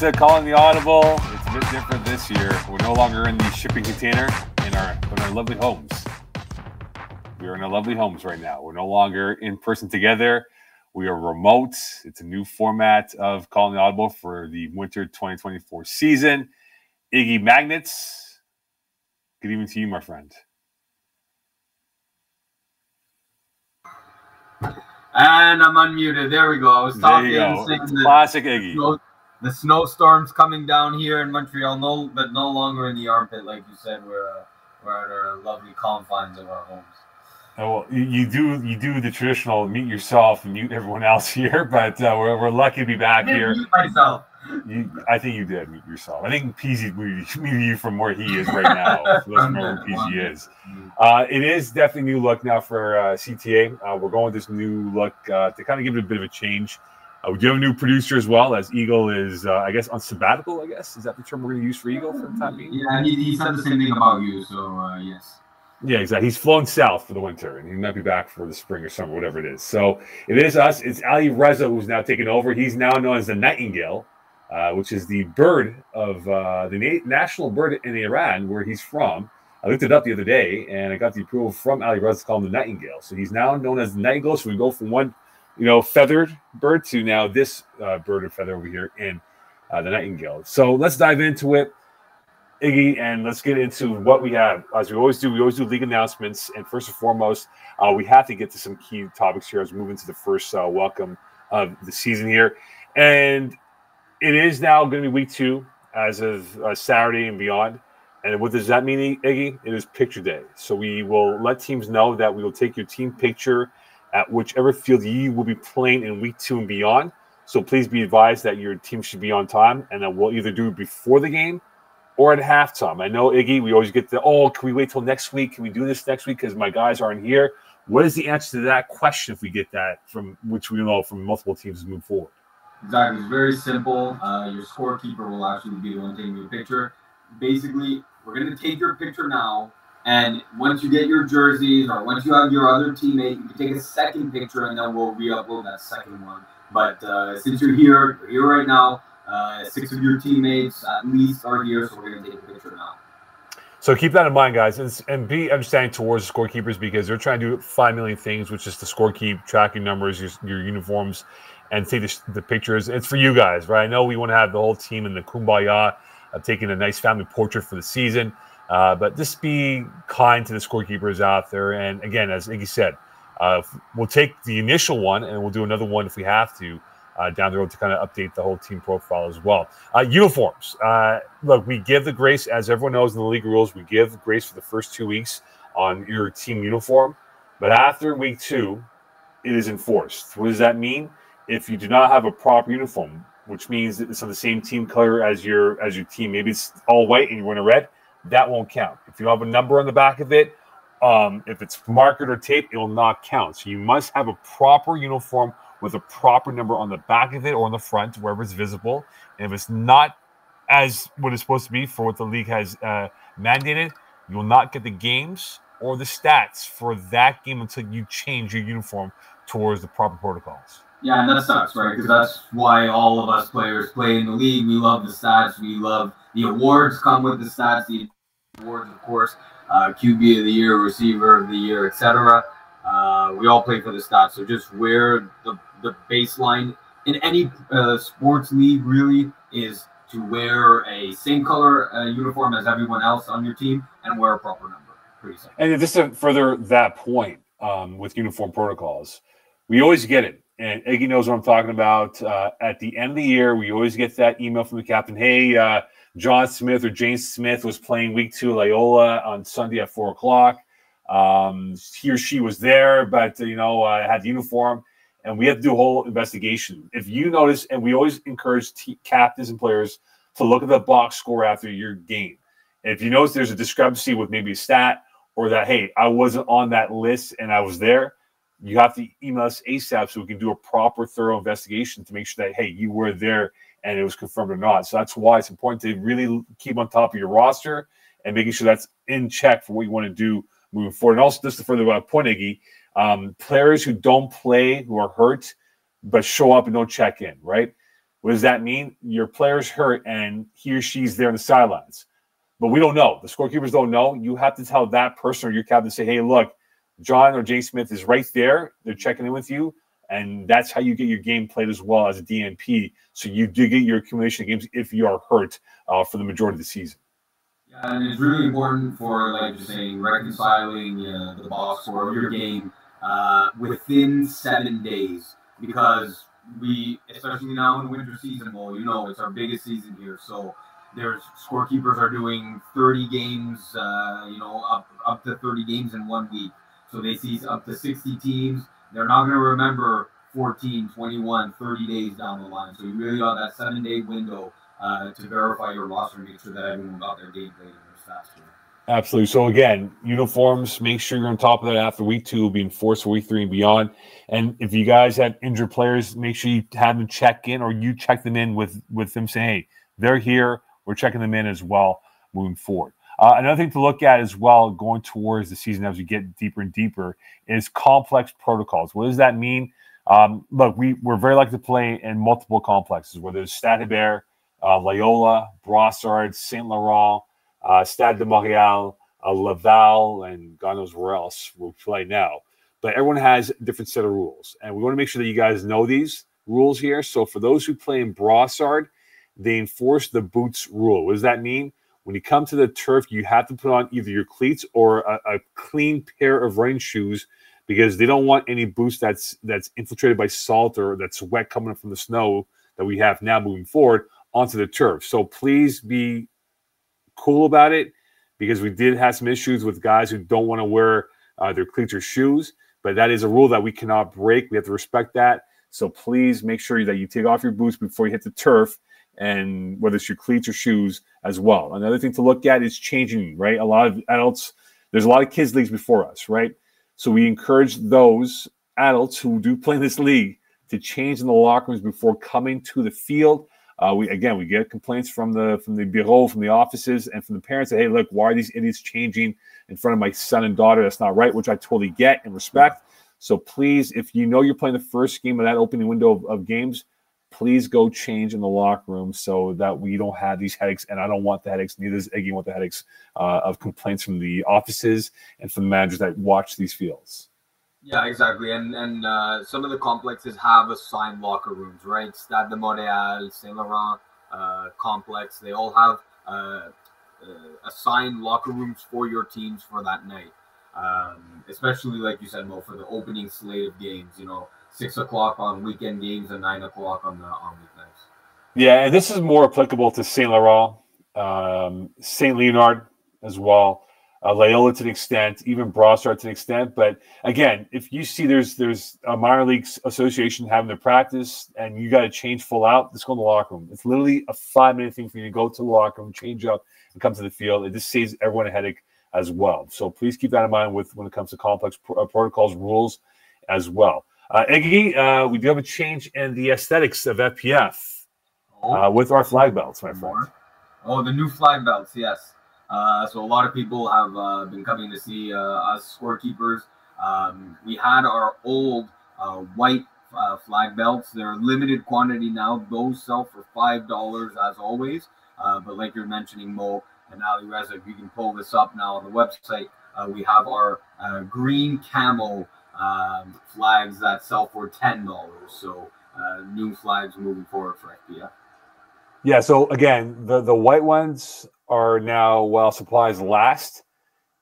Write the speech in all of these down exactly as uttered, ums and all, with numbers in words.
to calling the audible. It's a bit different this year. We're no longer in the shipping container in our, in our lovely homes. We are in our lovely homes right now. We're no longer in person together. We are remote. It's a new format of calling the audible for the winter twenty twenty-four season. Iggy Magnets, good evening to you, my friend. And I'm unmuted. There we go. I was talking. The, Classic Iggy. Snow, the snowstorm's coming down here in Montreal, no, but no longer in the armpit, like you said. We're uh, we're at our lovely confines of our homes. Oh, well, you do you do the traditional mute yourself and mute everyone else here, but uh, we're we're lucky to be back I here. Mute myself. You, I think you did mute yourself. I think P Z muted you from where he is right now. So let's remember where P Z is. Uh, it is definitely a new look now for uh, C T A. Uh, we're going with this new look uh, to kind of give it a bit of a change. Uh, we do have a new producer as well, as Eagle is, uh, I guess, on sabbatical, I guess. Is that the term we're going to use for Eagle for the time being? Yeah, he, he said the same thing about you, so uh, yes. Yeah, exactly. He's flown south for the winter, and he might be back for the spring or summer, whatever it is. So it is us. It's Ali Reza who's now taking over. He's now known as the Nightingale, uh, which is the bird of uh, the na national bird in Iran, where he's from. I looked it up the other day, and I got the approval from Ali Reza to call him the Nightingale. So he's now known as the Nightingale. So we go from one, you know, feathered bird to now this uh, bird of feather over here in uh, the Nightingale. So let's dive into it. Iggy, and let's get into what we have. As we always do, we always do league announcements. And first and foremost, uh, we have to get to some key topics here as we move into the first uh, welcome of the season here. And it is now going to be week two as of uh, Saturday and beyond. And what does that mean, Iggy? It is picture day. So we will let teams know that we will take your team picture at whichever field you will be playing in week two and beyond. So please be advised that your team should be on time, and that we'll either do it before the game or at halftime. I know, Iggy, we always get the, oh, can we wait till next week? Can we do this next week because my guys aren't here? What is the answer to that question if we get that, from which we know from multiple teams move forward? Exactly. It's very simple. Uh, your scorekeeper will actually be the one taking your picture. Basically, we're going to take your picture now, and once you get your jerseys or once you have your other teammate, you can take a second picture, and then we'll re-upload that second one. But uh, since you're here, you're here right now, Uh, six of your teammates at least are here, so we're going to take a picture now. So keep that in mind, guys, and, and be understanding towards the scorekeepers, because they're trying to do five million things, which is the scorekeep, tracking numbers, your, your uniforms, and take the, the pictures. It's for you guys, right? I know we want to have the whole team in the kumbaya of taking a nice family portrait for the season, uh, but just be kind to the scorekeepers out there. And again, as Iggy said, uh, we'll take the initial one, and we'll do another one if we have to. Uh, down the road to kind of update the whole team profile as well. Uh, uniforms. Uh, look, we give the grace, as everyone knows in the league rules, we give grace for the first two weeks on your team uniform. But after week two, it is enforced. What does that mean? If you do not have a proper uniform, which means it's on the same team color as your, as your team, maybe it's all white and you're wearing a red, that won't count. If you have a number on the back of it, um, if it's markered or taped, it will not count. So you must have a proper uniform with a proper number on the back of it or on the front, wherever it's visible. And if it's not as what it's supposed to be for what the league has uh, mandated, you will not get the games or the stats for that game until you change your uniform towards the proper protocols. Yeah, and that sucks, right? Because that's why all of us players play in the league. We love the stats. We love the awards come with the stats. The awards, of course, uh, Q B of the year, receiver of the year, et cetera. Uh, we all play for the stats, so just wear the the baseline in any uh, sports league really is to wear a same color uh, uniform as everyone else on your team and wear a proper number. Pretty simple. And just to further that point um, with uniform protocols, we always get it. And Iggy knows what I'm talking about. Uh, at the end of the year, we always get that email from the captain. Hey, uh, John Smith or Jane Smith was playing week two Loyola on Sunday at four o'clock. Um, he or she was there, but, you know, uh, had the uniform. And we have to do a whole investigation. If you notice, and we always encourage t captains and players to look at the box score after your game. And if you notice there's a discrepancy with maybe a stat or that, hey, I wasn't on that list and I was there, you have to email us ASAP so we can do a proper, thorough investigation to make sure that, hey, you were there and it was confirmed or not. So that's why it's important to really keep on top of your roster and making sure that's in check for what you want to do moving forward. And also, just to further my point, Iggy, Um, players who don't play, who are hurt, but show up and don't check in, right? What does that mean? Your player's hurt and he or she's there in the sidelines. But we don't know. The scorekeepers don't know. You have to tell that person or your captain, say, hey, look, John or Jay Smith is right there. They're checking in with you. And that's how you get your game played as well as a D N P. So you do get your accumulation of games if you are hurt uh, for the majority of the season. Yeah, and it's really important for, like you're saying, reconciling uh, the box score of your game uh, within seven days. Because we, especially now in the winter season, well, you know, it's our biggest season here. So there's scorekeepers are doing thirty games, uh, you know, up, up to thirty games in one week. So they see up to sixty teams. They're not going to remember fourteen, twenty-one, thirty days down the line. So you really got that seven-day window uh, to verify your roster and make sure that everyone got their game played and their stats. Absolutely. So, again, uniforms, make sure you're on top of that after week two, being forced for week three and beyond. And if you guys have injured players, make sure you have them check in or you check them in with, with them saying, hey, they're here. We're checking them in as well moving forward. Uh, another thing to look at as well going towards the season as we get deeper and deeper is complex protocols. What does that mean? Um, look, we, we're very likely to play in multiple complexes, whether it's Stade Hébert, uh, Loyola, Brossard, Saint-Laurent, uh, Stade de Montréal, uh, Laval, and God knows where else we'll play now. But everyone has a different set of rules, and we want to make sure that you guys know these rules here. So for those who play in Brossard, they enforce the boots rule. What does that mean? When you come to the turf, you have to put on either your cleats or a, a clean pair of running shoes because they don't want any boots that's that's infiltrated by salt or that's wet coming up from the snow that we have now moving forward onto the turf. So please be cool about it because we did have some issues with guys who don't want to wear uh, their cleats or shoes, but that is a rule that we cannot break. We have to respect that. So please make sure that you take off your boots before you hit the turf, and whether it's your cleats or shoes as well. Another thing to look at is changing, right? A lot of adults, there's a lot of kids' leagues before us, right? So we encourage those adults who do play in this league to change in the locker rooms before coming to the field. Uh, we Again, we get complaints from the from the bureau, from the offices, and from the parents that, hey, look, why are these idiots changing in front of my son and daughter? That's not right, which I totally get and respect. So please, if you know you're playing the first game of that opening window of, of games, please go change in the locker room so that we don't have these headaches. And I don't want the headaches. Neither does Eggie want the headaches uh, of complaints from the offices and from the managers that watch these fields. Yeah, exactly. And and uh, some of the complexes have assigned locker rooms, right? Stade de Montréal, Saint-Laurent uh, complex. They all have uh, uh, assigned locker rooms for your teams for that night. Um, especially, like you said, Mo, for the opening slate of games, you know, six o'clock on weekend games and nine o'clock on the on weeknights. Yeah, and this is more applicable to Saint Laurent, um, Saint Leonard as well, uh, Loyola to an extent, even Brossard to an extent. But again, if you see there's there's a minor league association having their practice and you got to change full out, let's go in the locker room. It's literally a five minute thing for you to go to the locker room, change up, and come to the field. It just saves everyone a headache as well. So please keep that in mind with when it comes to complex pro uh, protocols rules as well. Uh, Eggie, uh, we do have a change in the aesthetics of F P F uh, with our flag belts, my friend. Oh, the new flag belts, yes. Uh, so a lot of people have uh, been coming to see uh, us scorekeepers. Um, we had our old uh, white uh, flag belts. They're limited quantity now. Those sell for five dollars as always. Uh, but like you're mentioning, Mo and Ali Reza, if you can pull this up now on the website, uh, we have our uh, green camo Um, flags that sell for ten dollars. So uh, new flags moving forward for F P F. Yeah, so again, the, the white ones are now while supplies last.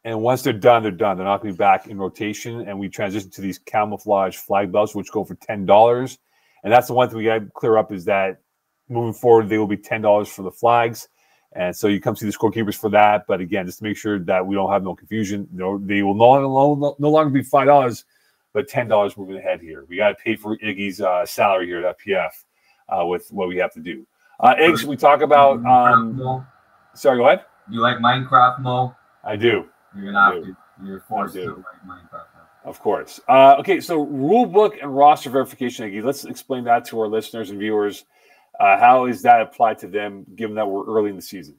And once they're done, they're done. They're not going to be back in rotation. And we transition to these camouflage flag belts, which go for ten dollars. And that's the one thing we got to clear up is that moving forward, they will be ten dollars for the flags. And so you come see the scorekeepers for that. But again, just to make sure that we don't have no confusion, no, they will no, no longer be five dollars. But ten dollars moving ahead here. We got to pay for Iggy's uh, salary here at F P F uh, with what we have to do. Uh, Iggs, we talk about. Um, sorry, go ahead. You like Minecraft, Mo? I do. You're going to have to. You're forced to like Minecraft. Of course. Uh, okay, so rule book and roster verification, Iggy. Let's explain that to our listeners and viewers. Uh, how is that applied to them, given that we're early in the season?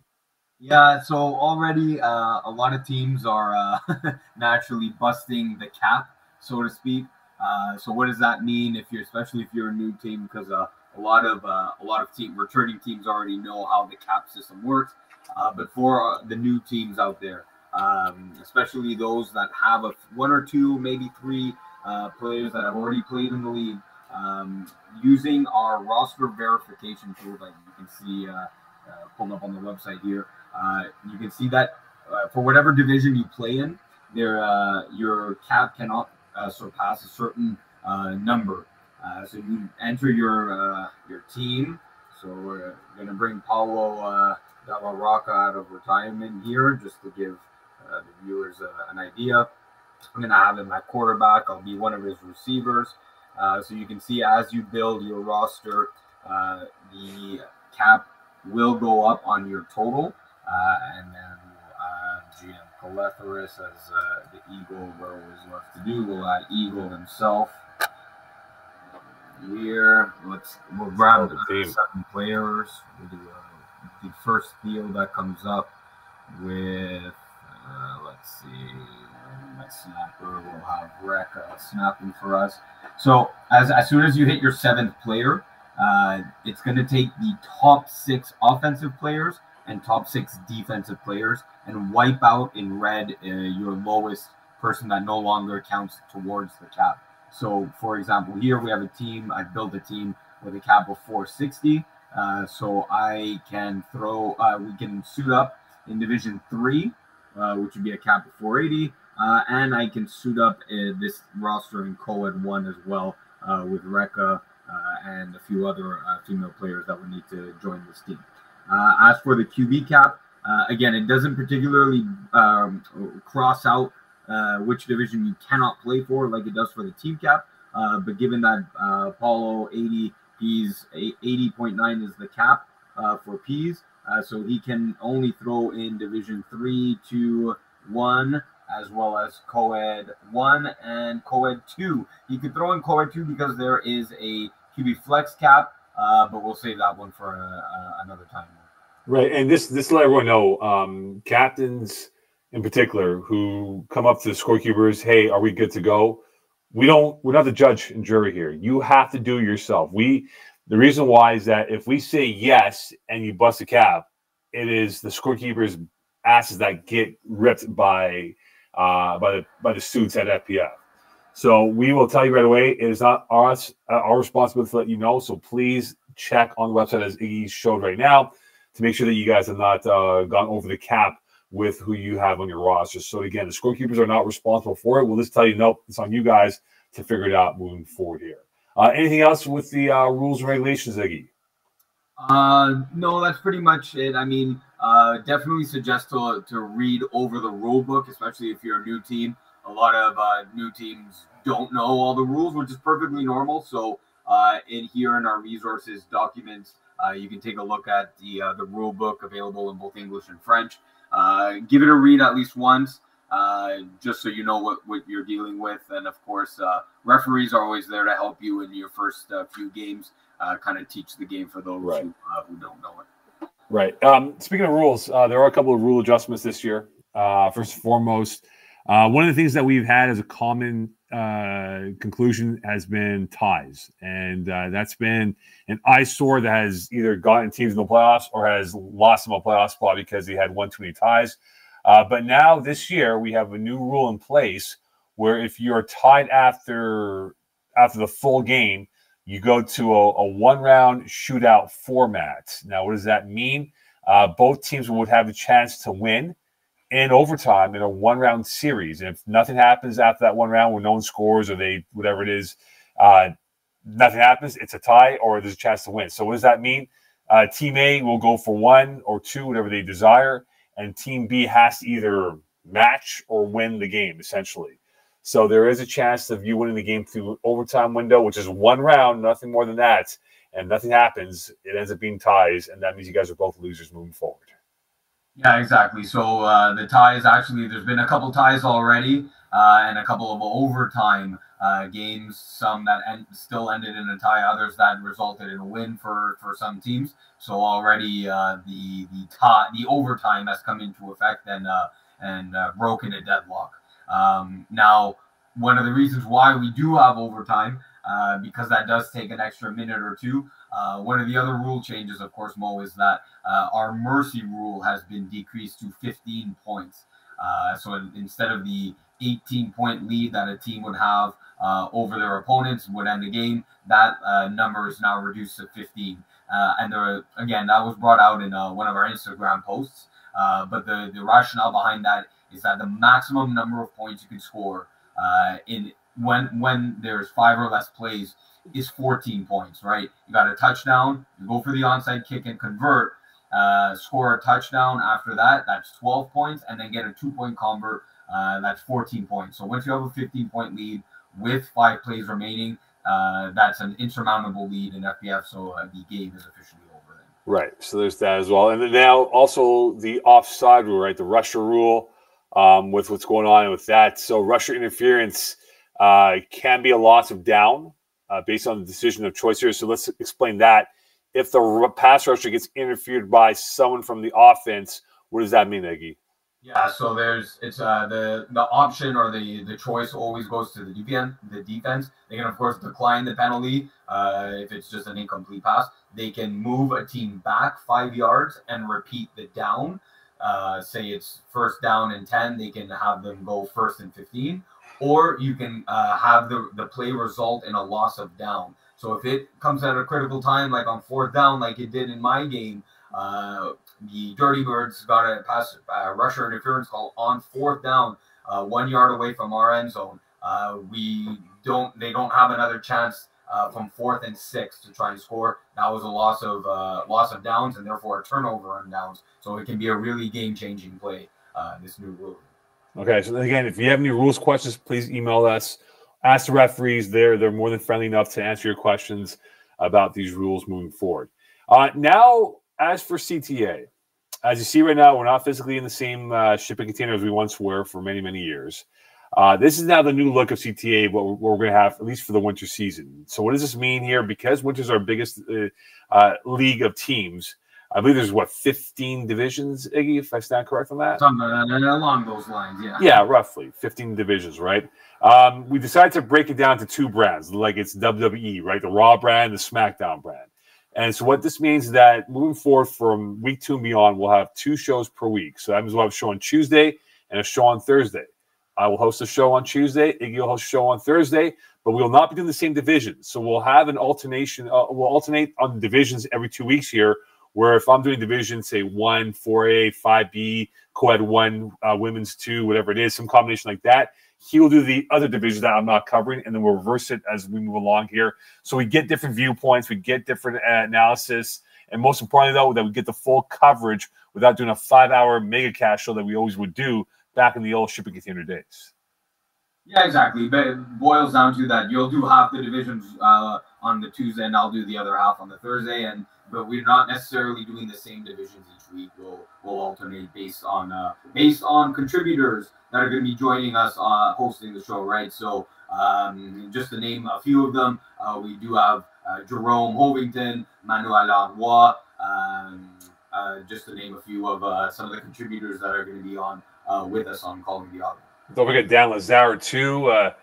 Yeah, so already uh, a lot of teams are uh, naturally busting the cap, so to speak. Uh, so what does that mean if you're, especially if you're a new team? Because uh, a a lot of uh, a lot of team returning teams already know how the cap system works. Uh, but for uh, the new teams out there, um, especially those that have a one or two, maybe three uh, players that have already played in the league, um, using our roster verification tool that you can see uh, uh, pulled up on the website here, uh, you can see that uh, for whatever division you play in, there uh, your cap cannot uh, surpass a certain uh, number. Uh, so you enter your uh, your team. So we're going to bring Paulo uh, Dava Rocca out of retirement here just to give uh, the viewers uh, an idea. I'm going to have him at quarterback. I'll be one of his receivers. Uh, so you can see as you build your roster, uh, the cap will go up on your total. Uh, and then uh, G M Caletharis, as uh, the Eagle, where it was left to do, will add Eagle himself. Here, let's we'll grab the seven players. We'll do uh, the first deal that comes up with uh, let's see, my snapper will have Rekka snapping for us. So, as, as soon as you hit your seventh player, uh, it's going to take the top six offensive players and top six defensive players and wipe out in red uh, your lowest person that no longer counts towards the cap. So, for example, here we have a team. I built a team with a cap of four sixty. Uh, so I can throw, uh, we can suit up in Division three, uh, which would be a cap of four eighty. Uh, and I can suit up uh, this roster in Co-Ed one as well uh, with Rekka uh, and a few other uh, female players that would need to join this team. Uh, as for the Q B cap, uh, again, it doesn't particularly um, cross out Uh, which division you cannot play for, like it does for the team cap. Uh, but given that uh, Paulo eighty, he's eighty point nine is the cap uh, for Peas, uh, so he can only throw in Division three, two, one, as well as Co-Ed one and Co-Ed two. He could throw in Co-Ed two because there is a Q B flex cap, uh, but we'll save that one for uh, another time. Right, and this this let everyone know, um, captains in particular, who come up to the scorecubers, hey, are we good to go? We don't, we're not the judge and jury here. You have to do it yourself. We, the reason why is that if we say yes and you bust a cap, it is the scorekeeper's asses that get ripped by, uh, by the by the suits at F P F. So we will tell you right away. It is not ours, uh, our responsibility to let you know. So please check on the website as Iggy showed right now to make sure that you guys have not uh, gone over the cap with who you have on your roster. So again, the scorekeepers are not responsible for it. We'll just tell you, nope, it's on you guys to figure it out moving forward here. Uh, anything else with the uh, rules and regulations, Iggy? Uh, no, that's pretty much it. I mean, uh, definitely suggest to, to read over the rule book, especially if you're a new team. A lot of uh, new teams don't know all the rules, which is perfectly normal. So uh, in here in our resources documents, uh, you can take a look at the, uh, the rule book available in both English and French. Uh, give it a read at least once, uh, just so you know what, what you're dealing with. And, of course, uh, referees are always there to help you in your first uh, few games, uh, kind of teach the game for those right. who, uh, who don't know it. Right. Um, speaking of rules, uh, there are a couple of rule adjustments this year. Uh, first and foremost, uh, one of the things that we've had as a common uh, conclusion has been ties. And uh, that's been an eyesore that has either gotten teams in the playoffs or has lost them a playoff spot because they had one too many ties. Uh, but now this year we have a new rule in place where if you're tied after after the full game, you go to a, a one-round shootout format. Now, what does that mean? Uh, both teams would have a chance to win in overtime in a one-round series. And if nothing happens after that one round where no one scores or they whatever it is, uh, nothing happens, it's a tie or there's a chance to win. So what does that mean? Uh, team A will go for one or two, whatever they desire, and Team B has to either match or win the game, essentially. So there is a chance of you winning the game through overtime window, which is one round, nothing more than that, and nothing happens. It ends up being ties, and that means you guys are both losers moving forward. Yeah, exactly. So uh, the ties, actually, there's been a couple ties already uh, and a couple of overtime uh, games, some that end, still ended in a tie, others that resulted in a win for, for some teams. So already uh, the the tie, the overtime has come into effect and, uh, and uh, broken a deadlock. Um, now, one of the reasons why we do have overtime uh, because that does take an extra minute or two. Uh, one of the other rule changes, of course, Mo, is that uh, our mercy rule has been decreased to fifteen points. Uh, so in, instead of the eighteen-point lead that a team would have uh, over their opponents would end the game, that uh, number is now reduced to fifteen. Uh, and there are, again, that was brought out in uh, one of our Instagram posts. Uh, but the, the rationale behind that is that the maximum number of points you can score uh, in when when there's five or less plays is fourteen points, right? You got a touchdown, you go for the onside kick and convert, uh, score a touchdown after that, that's twelve points, and then get a two-point convert, uh, that's fourteen points. So once you have a fifteen-point lead with five plays remaining, uh, that's an insurmountable lead in F P F, so uh, the game is officially over then. Right, so there's that as well. And then now also the offside rule, right, the Russia rule, um, with what's going on with that. So Russia interference uh, can be a loss of down uh, based on the decision of choice here. So let's explain that. If the pass rusher gets interfered by someone from the offense, what does that mean, Eggie? Yeah, so there's it's uh, the the option or the the choice always goes to the defense. The defense they can of course decline the penalty uh, if it's just an incomplete pass. They can move a team back five yards and repeat the down. Uh, say it's first down and ten, they can have them go first and fifteen, or you can uh, have the the play result in a loss of down. So if it comes at a critical time, like on fourth down, like it did in my game, uh, the Dirty Birds got a pass uh, rusher interference call on fourth down, uh, one yard away from our end zone. Uh, we don't, they don't have another chance uh, from fourth and six to try and score. That was a loss of uh, loss of downs and therefore a turnover on downs. So it can be a really game-changing play. Uh, this new rule. Okay, so again, if you have any rules questions, please email us. Ask the referees. They're, they're more than friendly enough to answer your questions about these rules moving forward. Uh, now, as for C T A, as you see right now, we're not physically in the same uh, shipping container as we once were for many, many years. Uh, this is now the new look of C T A, what we're, we're going to have, at least for the winter season. So what does this mean here? Because winter's our biggest uh, uh, league of teams, I believe there's, what, fifteen divisions, Iggy, if I stand correct on that? Something along those lines, yeah. Yeah, roughly. fifteen divisions, right? Um, we decided to break it down to two brands, like it's W W E, right? The Raw brand, the SmackDown brand. And so what this means is that moving forward from week two and beyond, we'll have two shows per week. So that means we'll have a show on Tuesday and a show on Thursday. I will host a show on Tuesday. Iggy will host a show on Thursday. But we will not be doing the same divisions. So we'll have an alternation. Uh, we'll alternate on divisions every two weeks here, where if I'm doing division, say one, four A, five B, co-ed one, uh, women's two, whatever it is, some combination like that, he will do the other division that I'm not covering, and then we'll reverse it as we move along here. So we get different viewpoints, we get different uh, analysis, and most importantly, though, that we get the full coverage without doing a five-hour mega cash show that we always would do back in the old shipping container days. Yeah, exactly. But it boils down to that you'll do half the divisions uh, on the Tuesday, and I'll do the other half on the Thursday, and but we're not necessarily doing the same divisions each week. We'll, we'll alternate based on uh, based on contributors that are going to be joining us uh, hosting the show, right? So um, just to name a few of them, uh, we do have uh, Jerome Hovington, Manuel Arbois, um, uh, just to name a few of uh, some of the contributors that are going to be on uh, with us on Calling the Audible. Don't forget Dan Lazar, too. Uh...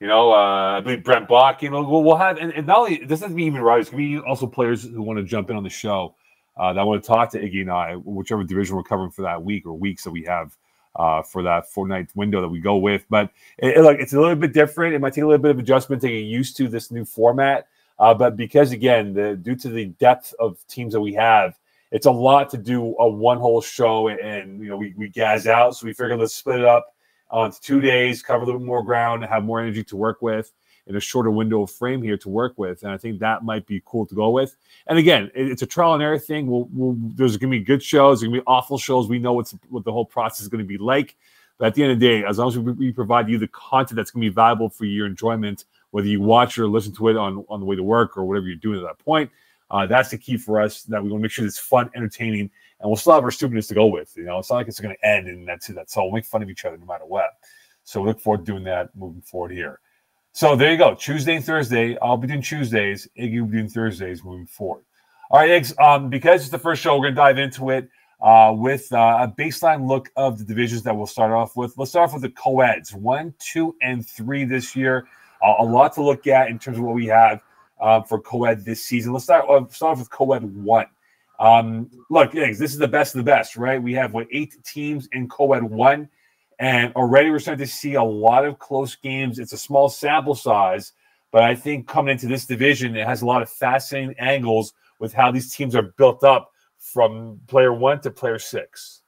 You know, uh, I believe Brent Bach, you know, we'll have, and, and not only, this doesn't mean even writers, it can be also players who want to jump in on the show uh, that want to talk to Iggy and I, whichever division we're covering for that week or weeks that we have uh, for that fortnight window that we go with. But it, it, look, it's a little bit different. It might take a little bit of adjustment to get used to this new format. Uh, but because, again, the, due to the depth of teams that we have, it's a lot to do a one whole show and, and you know, we, we gas out. So we figured let's split it up on two days, cover a little bit more ground, have more energy to work with in a shorter window of frame here to work with. And I think that might be cool to go with. And again, it, it's a trial and error thing. We'll, we'll, there's going to be good shows. There's going to be awful shows. We know what's, what the whole process is going to be like. But at the end of the day, as long as we, we provide you the content that's going to be valuable for your enjoyment, whether you watch or listen to it on, on the way to work or whatever you're doing at that point, uh, that's the key for us, that we want to make sure it's fun, entertaining, and we'll still have our stupidness to go with. You know, it's not like it's going to end and that's it. That's all. We'll make fun of each other no matter what. So we look forward to doing that moving forward here. So there you go. Tuesday and Thursday. I'll be doing Tuesdays. Iggy will be doing Thursdays moving forward. All right, Iggs. Um, because it's the first show, we're going to dive into it uh, with uh, a baseline look of the divisions that we'll start off with. Let's start off with the co-eds. One, two, and three this year. a, a lot to look at in terms of what we have uh, for co-ed this season. Let's start, uh, start off with co-ed one. Um, look, this is the best of the best, right? We have, what, eight teams in co-ed one, and already we're starting to see a lot of close games. It's a small sample size, but I think coming into this division, it has a lot of fascinating angles with how these teams are built up from player one to player six.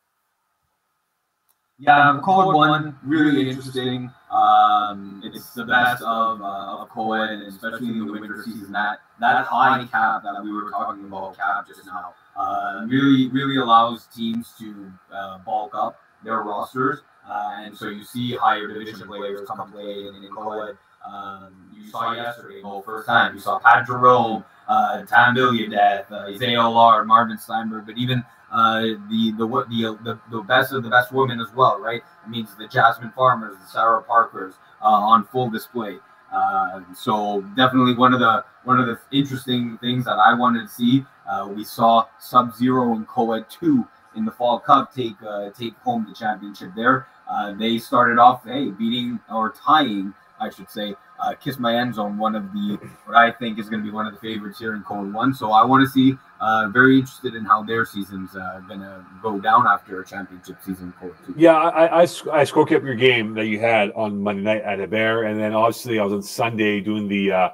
Yeah, co-ed one, really interesting. Um, it's the best of, uh, of co-ed, and especially in the winter season, that, that high cap that we were talking about, cap just now, uh, really, really allows teams to uh, bulk up their rosters. Uh, and so you see higher division players come play in, in co-ed. Um, you saw yesterday, well, first time, you saw Pat Jerome, uh, Tom Billiadeath, uh, Isaiah Allard, Marvin Steinberg, but even uh, the, the, the, the, the best of the best women as well, right? It means the Jasmine Farmers, the Sarah Parkers uh, on full display. Uh, so definitely one of the one of the interesting things that I wanted to see. Uh, we saw Sub-Zero and co-ed two in the Fall Cup take, uh, take home the championship there. Uh, they started off, hey, beating or tying, I should say, uh, Kiss My End Zone, one of the, what I think is going to be one of the favorites here in Cold One. So I want to see, uh, very interested in how their season's uh, going to go down after a championship season. Cold Two. Yeah, I, I, I scored up your game that you had on Monday night at Hébert. And then obviously I was on Sunday doing the uh,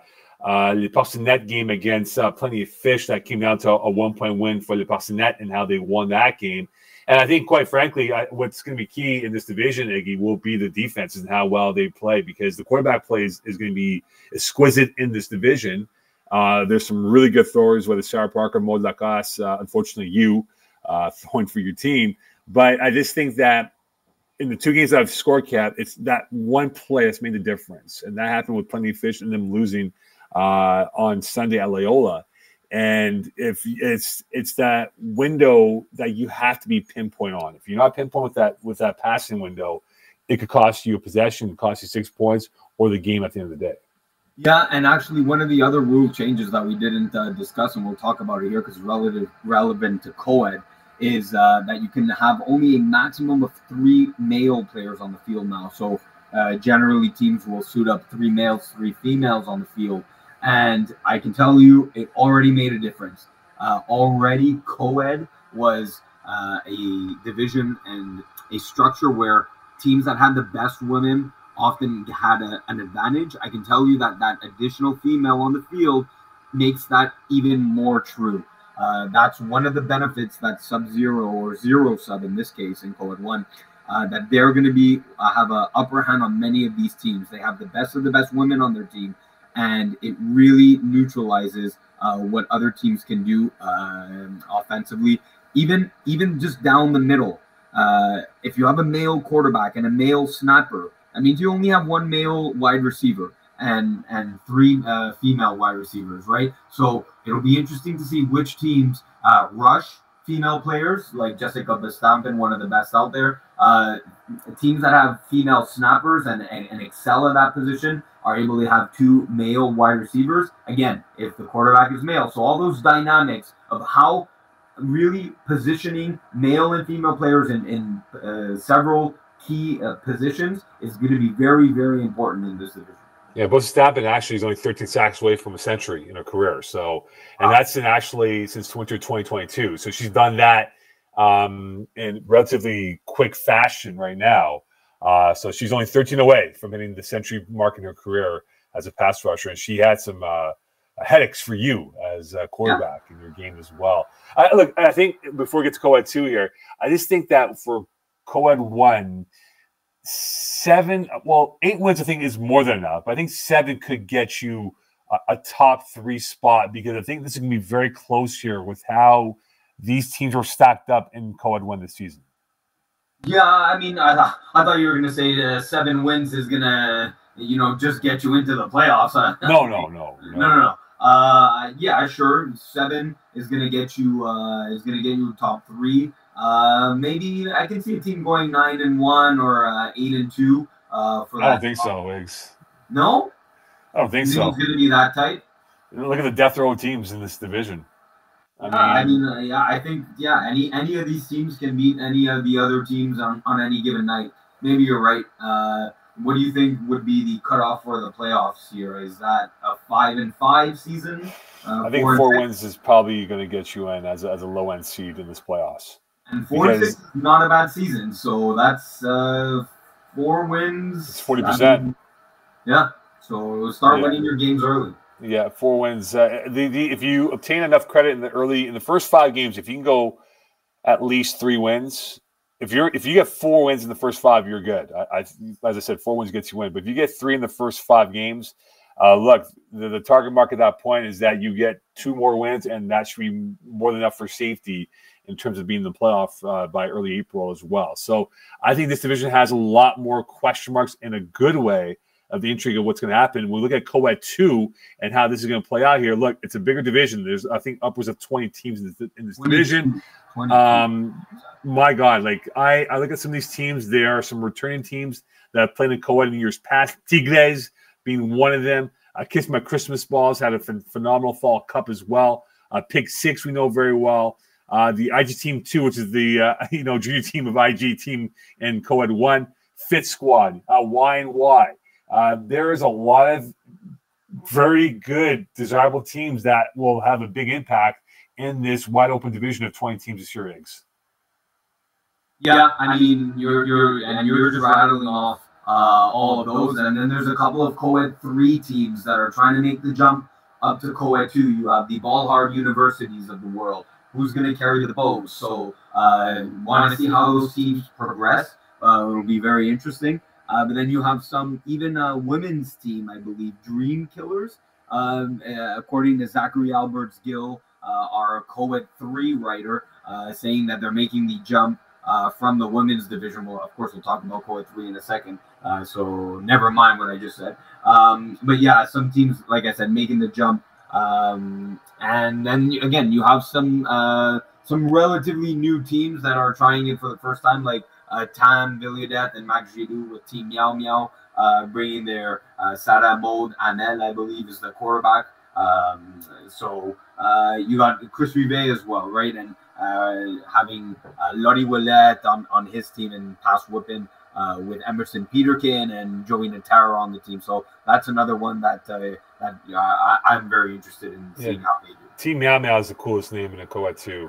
uh, Le Parsonet game against uh, Plenty of Fish that came down to a one-point win for Le Parsonet and how they won that game. And I think, quite frankly, I, what's going to be key in this division, Iggy, will be the defense and how well they play, because the quarterback play is, is going to be exquisite in this division. Uh, there's some really good throwers, whether Sarah Parker, Maud Lacasse, uh, unfortunately you, uh, throwing for your team. But I just think that in the two games that I've scored cap, it's that one play that's made the difference. And that happened with Plenty of Fish and them losing uh, on Sunday at Loyola. And if it's it's that window that you have to be pinpoint on. If you're not pinpoint with that with that passing window, it could cost you a possession, cost you six points, or the game at the end of the day. Yeah, and actually one of the other rule changes that we didn't uh, discuss, and we'll talk about it here because it's relative relevant to co-ed, is uh, that you can have only a maximum of three male players on the field now. So uh, generally teams will suit up three males, three females on the field. And I can tell you, it already made a difference. Uh, already, co-ed was uh, a division and a structure where teams that had the best women often had a, an advantage. I can tell you that that additional female on the field makes that even more true. Uh, that's one of the benefits that Sub-Zero or Zero Sub, in this case, in co-ed one, uh, that they're going to be uh, have an upper hand on many of these teams. They have the best of the best women on their team. And it really neutralizes uh, what other teams can do uh, offensively, even even just down the middle. Uh, if you have a male quarterback and a male snapper, that means you only have one male wide receiver and and three uh, female wide receivers, right? So it'll be interesting to see which teams uh, rush female players, like Jessica Bestampin, one of the best out there. Uh, teams that have female snappers and, and, and excel at that position are able to have two male wide receivers, again, if the quarterback is male. So all those dynamics of how really positioning male and female players in, in uh, several key uh, positions is going to be very, very important in this division. Yeah, both Stappen actually is only thirteen sacks away from a century in her career. So, and wow. That's in actually since winter twenty twenty-two. So she's done that um, in relatively quick fashion right now. Uh, so she's only thirteen away from hitting the century mark in her career as a pass rusher, and she had some uh, headaches for you as a quarterback yeah. in your game as well. I, look, I think before we get to co-ed two here, I just think that for co-ed one, seven, well, eight wins I think is more than enough. I think seven could get you a, a top three spot, because I think this is going to be very close here with how these teams were stacked up in co-ed one this season. Yeah, I mean, I, th I thought you were going to say uh, seven wins is going to, you know, just get you into the playoffs. Huh? No, no, no, no, no, no. no. Uh, yeah, sure, seven is going to get you. Uh, is going to get you top three. Uh, maybe I can see a team going nine and one or uh, eight and two. Uh, for I don't think so, Wiggs. No, I don't think so. It's going to be that tight. Look at the death row teams in this division. I mean, uh, I mean uh, yeah, I think, yeah, any any of these teams can beat any of the other teams on, on any given night. Maybe you're right. Uh, what do you think would be the cutoff for the playoffs here? Is that a five and five season? Uh, I think four, four wins is probably going to get you in as a, as a low end seed in this playoffs. And four and six is not a bad season, so that's uh, four wins. It's forty percent. Yeah, so start yeah. winning your games early. Yeah, four wins. Uh, the, the if you obtain enough credit in the early in the first five games, if you can go at least three wins. If you're if you get four wins in the first five, you're good. I, I as I said, four wins gets you win. But if you get three in the first five games, uh, look, the, the target mark at that point is that you get two more wins, and that should be more than enough for safety in terms of being in the playoff uh, by early April as well. So I think this division has a lot more question marks in a good way of the intrigue of what's going to happen. When we look at Co-Ed two and how this is going to play out here, look, it's a bigger division. There's I think upwards of twenty teams in this, in this division. Um, my God, like I, I look at some of these teams. There are some returning teams that have played in co-ed in years past. Tigres being one of them. Uh, Kiss My Christmas Balls had a ph- phenomenal fall cup as well. Uh, Pick Six we know very well. Uh, the I G Team Two, which is the uh, you know junior team of I G Team and Co-Ed One. Fit Squad, uh, Y and Y. Uh, there is a lot of very good, desirable teams that will have a big impact in this wide-open division of twenty teams this year, Eggs. Yeah, I mean, you're you're and you're just rattling off uh, all of those, and then there's a couple of Co-Ed three teams that are trying to make the jump up to Co-Ed two. You have the Ballhard Universities of the world. Who's going to carry the bow? So, uh, want to see how those teams progress? Uh, it'll be very interesting. Uh, but then you have some, even a women's team, I believe, Dream Killers, um, uh, according to Zachary Alberts Gill, uh, our Co-Ed three writer, uh, saying that they're making the jump uh, from the women's division. Well, of course, we'll talk about Co-Ed three in a second, uh, so never mind what I just said. Um, but yeah, some teams, like I said, making the jump. Um, and then, again, you have some uh, some relatively new teams that are trying it for the first time, like Uh, Tam Villiadet and Max Gidou with Team Meow Meow, uh, bringing their uh, Sarah Maud Anel, I believe, is the quarterback. Um, so uh, you got Chris Rivet as well, right? And uh, having uh, Lottie Ouellette on, on his team and Pass Whippin uh, with Emerson Peterkin and Joey Natara on the team. So that's another one that, uh, that uh, I, I'm very interested in seeing yeah. how they do. Team Meow Meow is the coolest name in a co-ed too.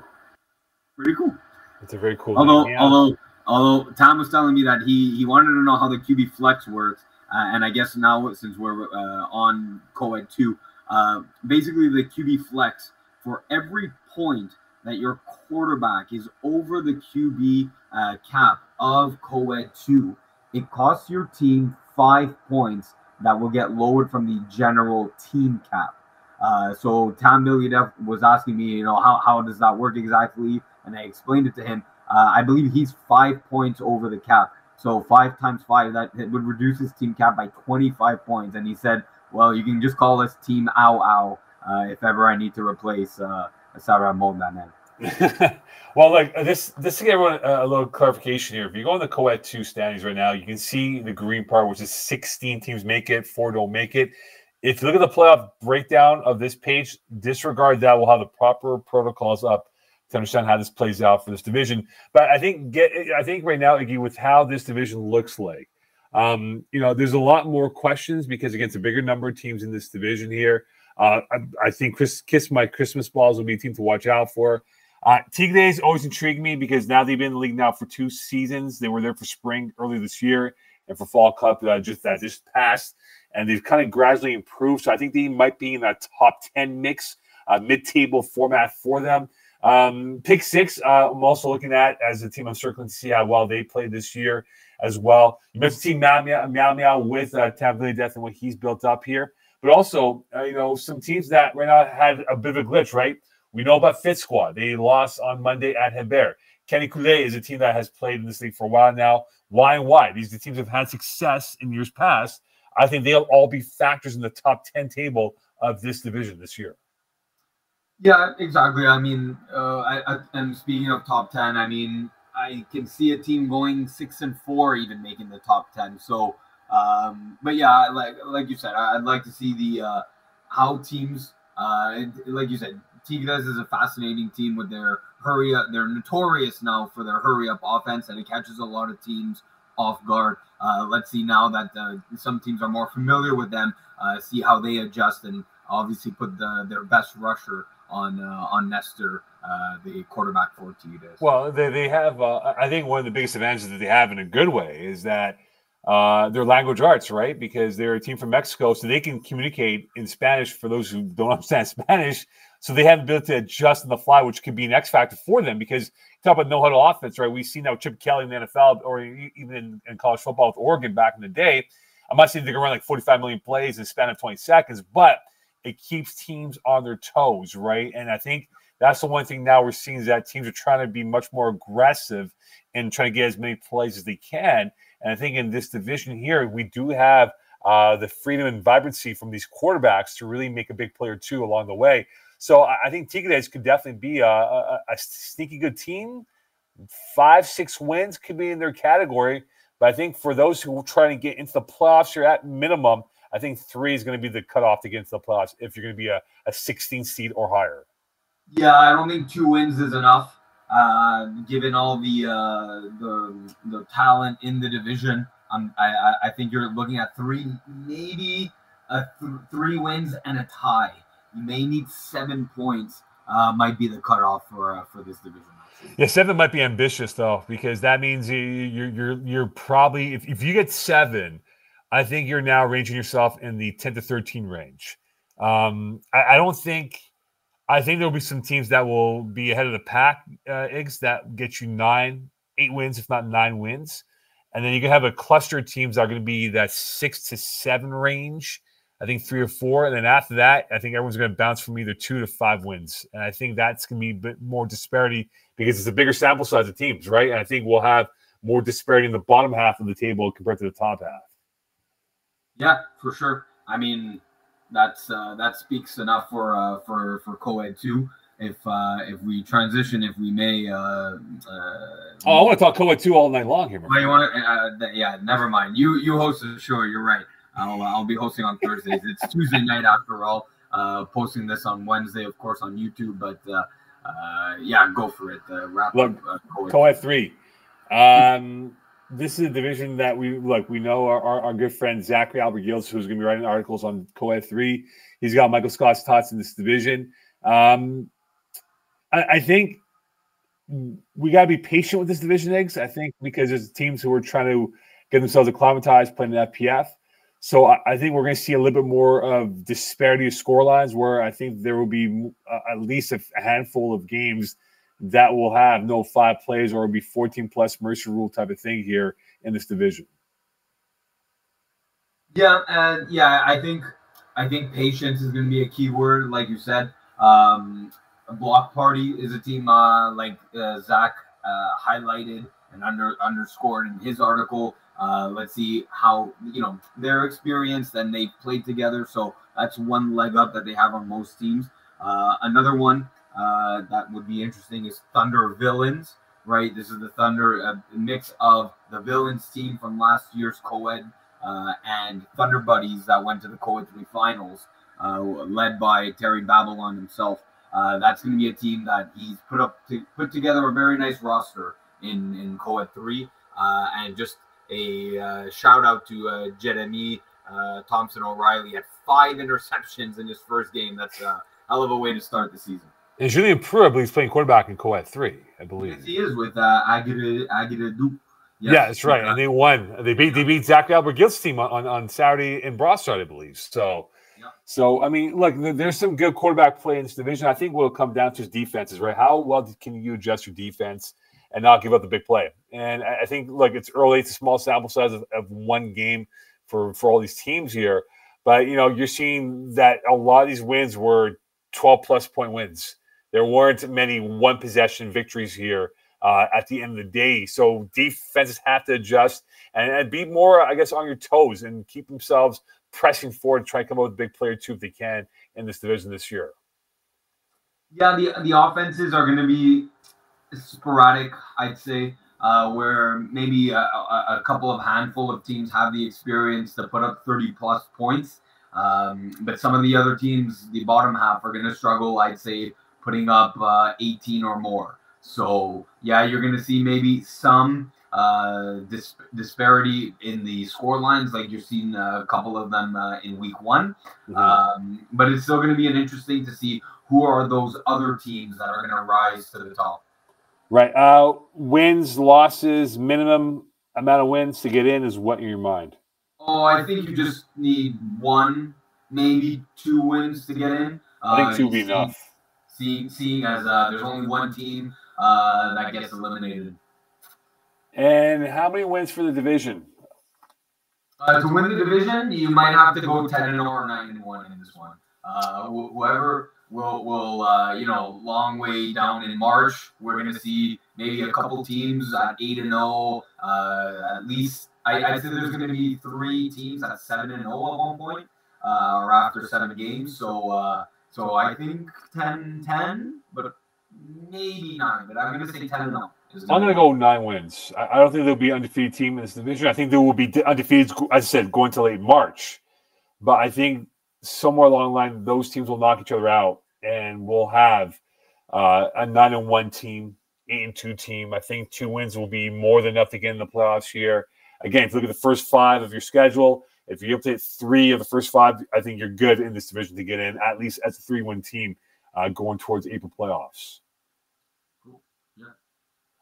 Pretty cool. It's a very cool although, name. Although, although, Although Tom was telling me that he, he wanted to know how the Q B Flex works, uh, and I guess now since we're uh, on Co-Ed two, uh, basically the Q B Flex, for every point that your quarterback is over the Q B uh, cap of Co-Ed two, it costs your team five points that will get lowered from the general team cap. Uh, so Tom Milliodeff was asking me, you know, how, how does that work exactly, and I explained it to him. Uh, I believe he's five points over the cap. So five times five, that it would reduce his team cap by twenty-five points. And he said, well, you can just call us Team Ow Ow uh, if ever I need to replace uh, Sarah Moldanen. Well, like this, this to give everyone a little clarification here. If you go on the Co-Ed two standings right now, you can see the green part, which is sixteen teams make it, four don't make it. If you look at the playoff breakdown of this page, disregard that. We'll have the proper protocols up to understand how this plays out for this division. But I think get I think right now, Iggy, with how this division looks like, um, you know, there's a lot more questions because against a bigger number of teams in this division here. Uh, I, I think Chris, Kiss My Christmas Balls will be a team to watch out for. Uh, Tigres always intrigued me because now they've been in the league now for two seasons. They were there for spring earlier this year and for fall cup that uh, just that just passed, and they've kind of gradually improved. So I think they might be in that top ten mix, uh, mid-table format for them. Um, Pick Six, uh, I'm also looking at as a team I'm circling to see how well they played this year as well. You mentioned Team Meow Meow, Meow, Meow with uh, Tavley Death and what he's built up here. But also, uh, you know, some teams that right now had a bit of a glitch, right? We know about Fit Squad. They lost on Monday at Hébert. Kenny Coulee is a team that has played in this league for a while now. Why and why? These are the teams that have had success in years past. I think they'll all be factors in the top ten table of this division this year. Yeah, exactly. I mean, uh, I, I, and speaking of top ten, I mean, I can see a team going six and four, even making the top ten. So, um, but yeah, like like you said, I'd like to see the uh, how teams, uh, like you said, Tigres is a fascinating team with their hurry up. They're notorious now for their hurry up offense, and it catches a lot of teams off guard. Uh, let's see now that uh, some teams are more familiar with them, uh, see how they adjust, and obviously put the, their best rusher on uh, on Nestor, uh, the quarterback for Tigres. Well, they, they have, uh, I think one of the biggest advantages that they have in a good way is that uh, their language arts, right? Because they're a team from Mexico, so they can communicate in Spanish for those who don't understand Spanish. So they have the ability to adjust on the fly, which could be an X factor for them, because you talk about no-huddle offense, right? We've seen now Chip Kelly in the N F L or even in, in college football with Oregon back in the day. I'm not saying they're going to run like forty-five million plays in a span of twenty seconds, but it keeps teams on their toes, right? And I think that's the one thing now we're seeing is that teams are trying to be much more aggressive and trying to get as many plays as they can. And I think in this division here, we do have uh, the freedom and vibrancy from these quarterbacks to really make a big player too along the way. So I think Tigres could definitely be a, a, a sneaky good team. Five, six wins could be in their category. But I think for those who are trying to get into the playoffs, you're at minimum, I think three is going to be the cutoff to get into the playoffs if you're going to be a, a sixteenth seed or higher. Yeah, I don't think two wins is enough, uh, given all the, uh, the the talent in the division. Um, I, I think you're looking at three, maybe a th three wins and a tie. You may need seven points. Uh, might be the cutoff for uh, for this division. Yeah, seven might be ambitious though, because that means you, you're you're you're probably if, if you get seven, I think you're now ranging yourself in the ten to thirteen range. Um, I, I don't think. I think there will be some teams that will be ahead of the pack, uh, Iggs, that get you nine, eight wins, if not nine wins, and then you can have a cluster of teams that are going to be that six to seven range. I think three or four, and then after that, I think everyone's going to bounce from either two to five wins, and I think that's going to be a bit more disparity because it's a bigger sample size of teams, right? And I think we'll have more disparity in the bottom half of the table compared to the top half. Yeah, for sure. I mean, that's uh, that speaks enough for uh, for for co-ed too. If uh, if we transition, if we may. Uh, uh, oh, I want to talk co-ed too all night long here. Well, you want to? Uh, yeah, never mind. You you host the show. You're right. I'll, I'll be hosting on Thursdays. It's Tuesday night after all. Uh, posting this on Wednesday, of course, on YouTube. But, uh, uh, yeah, go for it. Uh, wrap look, up, uh, co-ed three. Um, this is a division that we, look, we know our, our, our good friend Zachary Albert-Gills, who's going to be writing articles on co-ed three. He's got Michael Scott's thoughts in this division. Um, I, I think we got to be patient with this division, Iggs, I think, because there's teams who are trying to get themselves acclimatized playing in F P F. So I think we're going to see a little bit more of disparity of score lines where I think there will be at least a handful of games that will have no five plays or it'll be fourteen plus mercy rule type of thing here in this division. Yeah, and yeah, I think I think patience is going to be a key word, like you said. Um, a block party is a team uh, like uh, Zach uh, highlighted and under underscored in his article. Uh, let's see how, you know, they're experienced and they've played together. So that's one leg up that they have on most teams. Uh, another one uh, that would be interesting is Thunder Villains, right? This is the Thunder uh, mix of the Villains team from last year's co-ed uh, and Thunder Buddies that went to the co-ed three finals, uh, led by Terry Babylon himself. Uh, that's going to be a team that he's put up to put together a very nice roster in, in co-ed three uh, and just a uh, shout out to uh, Jeremy uh, Thompson O'Reilly at five interceptions in his first game. That's a hell of a way to start the season. And Julien Preux, I believe, is playing quarterback in co-ed three, I believe. Yes, he is with uh, Agire, Agire Dupe. Yes. Yeah, that's right. And they won. They beat, yeah. they beat Zach Albert-Gilt's team on, on, on Saturday in Brossard, I believe. So, yeah. so I mean, look, there's some good quarterback play in this division. I think what will come down to is defenses, right? How well can you adjust your defense and not give up the big play? And I think, like, it's early. It's a small sample size of, of one game for, for all these teams here. But, you know, you're seeing that a lot of these wins were twelve-plus point wins. There weren't many one-possession victories here uh, at the end of the day. So defenses have to adjust and, and be more, I guess, on your toes and keep themselves pressing forward and try to come up with a big player, too, if they can in this division this year. Yeah, the, the offenses are going to be sporadic, I'd say, uh, where maybe a, a couple of handful of teams have the experience to put up thirty plus points. Um, but some of the other teams, the bottom half, are going to struggle, I'd say, putting up uh, eighteen or more. So, yeah, you're going to see maybe some uh, dis disparity in the score lines, like you've seen a couple of them uh, in week one. Mm-hmm. Um, but it's still going to be an interesting to see who are those other teams that are going to rise to the top. Right. Uh, wins, losses, minimum amount of wins to get in is what in your mind? Oh, I think you just need one, maybe two wins to get in. Uh, I think two would be enough. Seeing, seeing as uh, there's only one team uh, that gets eliminated. And how many wins for the division? Uh, to win the division, you might have to go ten and oh or nine and one in this one. Uh, wh whoever will, will uh, you know, long way down in March, we're going to see maybe a couple teams at eight and oh. Uh, at least, I, I said there's going to be three teams at seven and oh at one point uh, or after seven games. So, uh, so I think ten ten, but maybe nine. But I'm going to say ten and oh. I'm going to go nine wins. I don't think there'll be an undefeated team in this division. I think there will be undefeated, as I said, going to late March. But I think somewhere along the line, those teams will knock each other out, and we'll have uh, a nine and one team, eight and two team. I think two wins will be more than enough to get in the playoffs here. Again, if you look at the first five of your schedule, if you're able to hit three of the first five, I think you're good in this division to get in, at least as a three-win team uh, going towards April playoffs.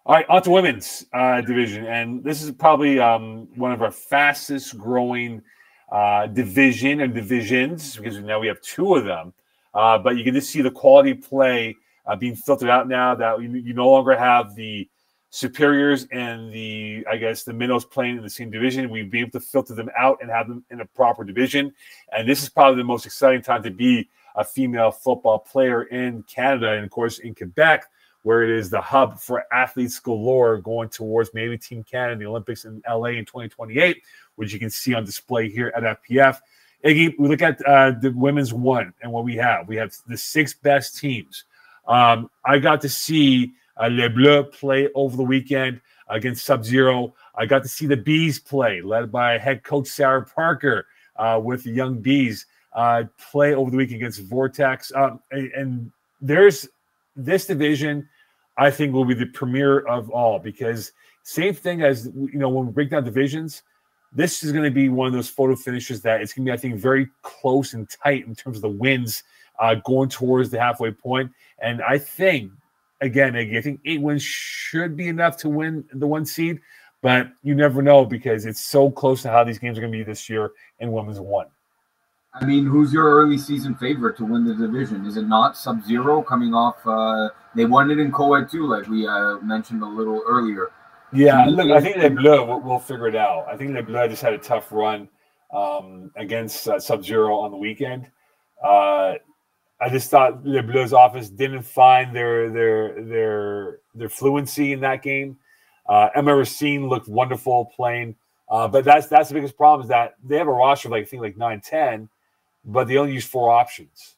All right, on to women's uh, division, and this is probably um, one of our fastest-growing uh, division and divisions because now we have two of them. Uh, but you can just see the quality play uh, being filtered out now that you, you no longer have the superiors and the, I guess, the minnows playing in the same division. We've been able to filter them out and have them in a proper division, and this is probably the most exciting time to be a female football player in Canada and, of course, in Quebec, where it is the hub for athletes galore going towards maybe Team Canada, the Olympics in L A in twenty twenty-eight, which you can see on display here at F P F. Iggy, we look at uh, the women's one and what we have. We have the six best teams. Um, I got to see uh, Le Bleu play over the weekend against Sub-Zero. I got to see the Bees play, led by head coach Sarah Parker uh, with the young Bees, uh, play over the weekend against Vortex. Uh, and, and there's this division, I think, will be the premier of all because same thing as, you know, when we break down divisions, this is going to be one of those photo finishes that it's going to be, I think, very close and tight in terms of the wins uh, going towards the halfway point. And I think, again, I think eight wins should be enough to win the one seed, but you never know because it's so close to how these games are going to be this year in women's one. I mean, who's your early season favorite to win the division? Is it not Sub-Zero coming off? Uh, they won it in co-ed too, like we uh, mentioned a little earlier. Yeah, look, I think Le Bleu, we'll, we'll figure it out. I think Le Bleu just had a tough run um, against uh, Sub-Zero on the weekend. Uh, I just thought Le Bleu's offense didn't find their their their their fluency in that game. Uh, Emma Racine looked wonderful playing, uh, but that's that's the biggest problem is that they have a roster of like I think like nine ten. But they only use four options.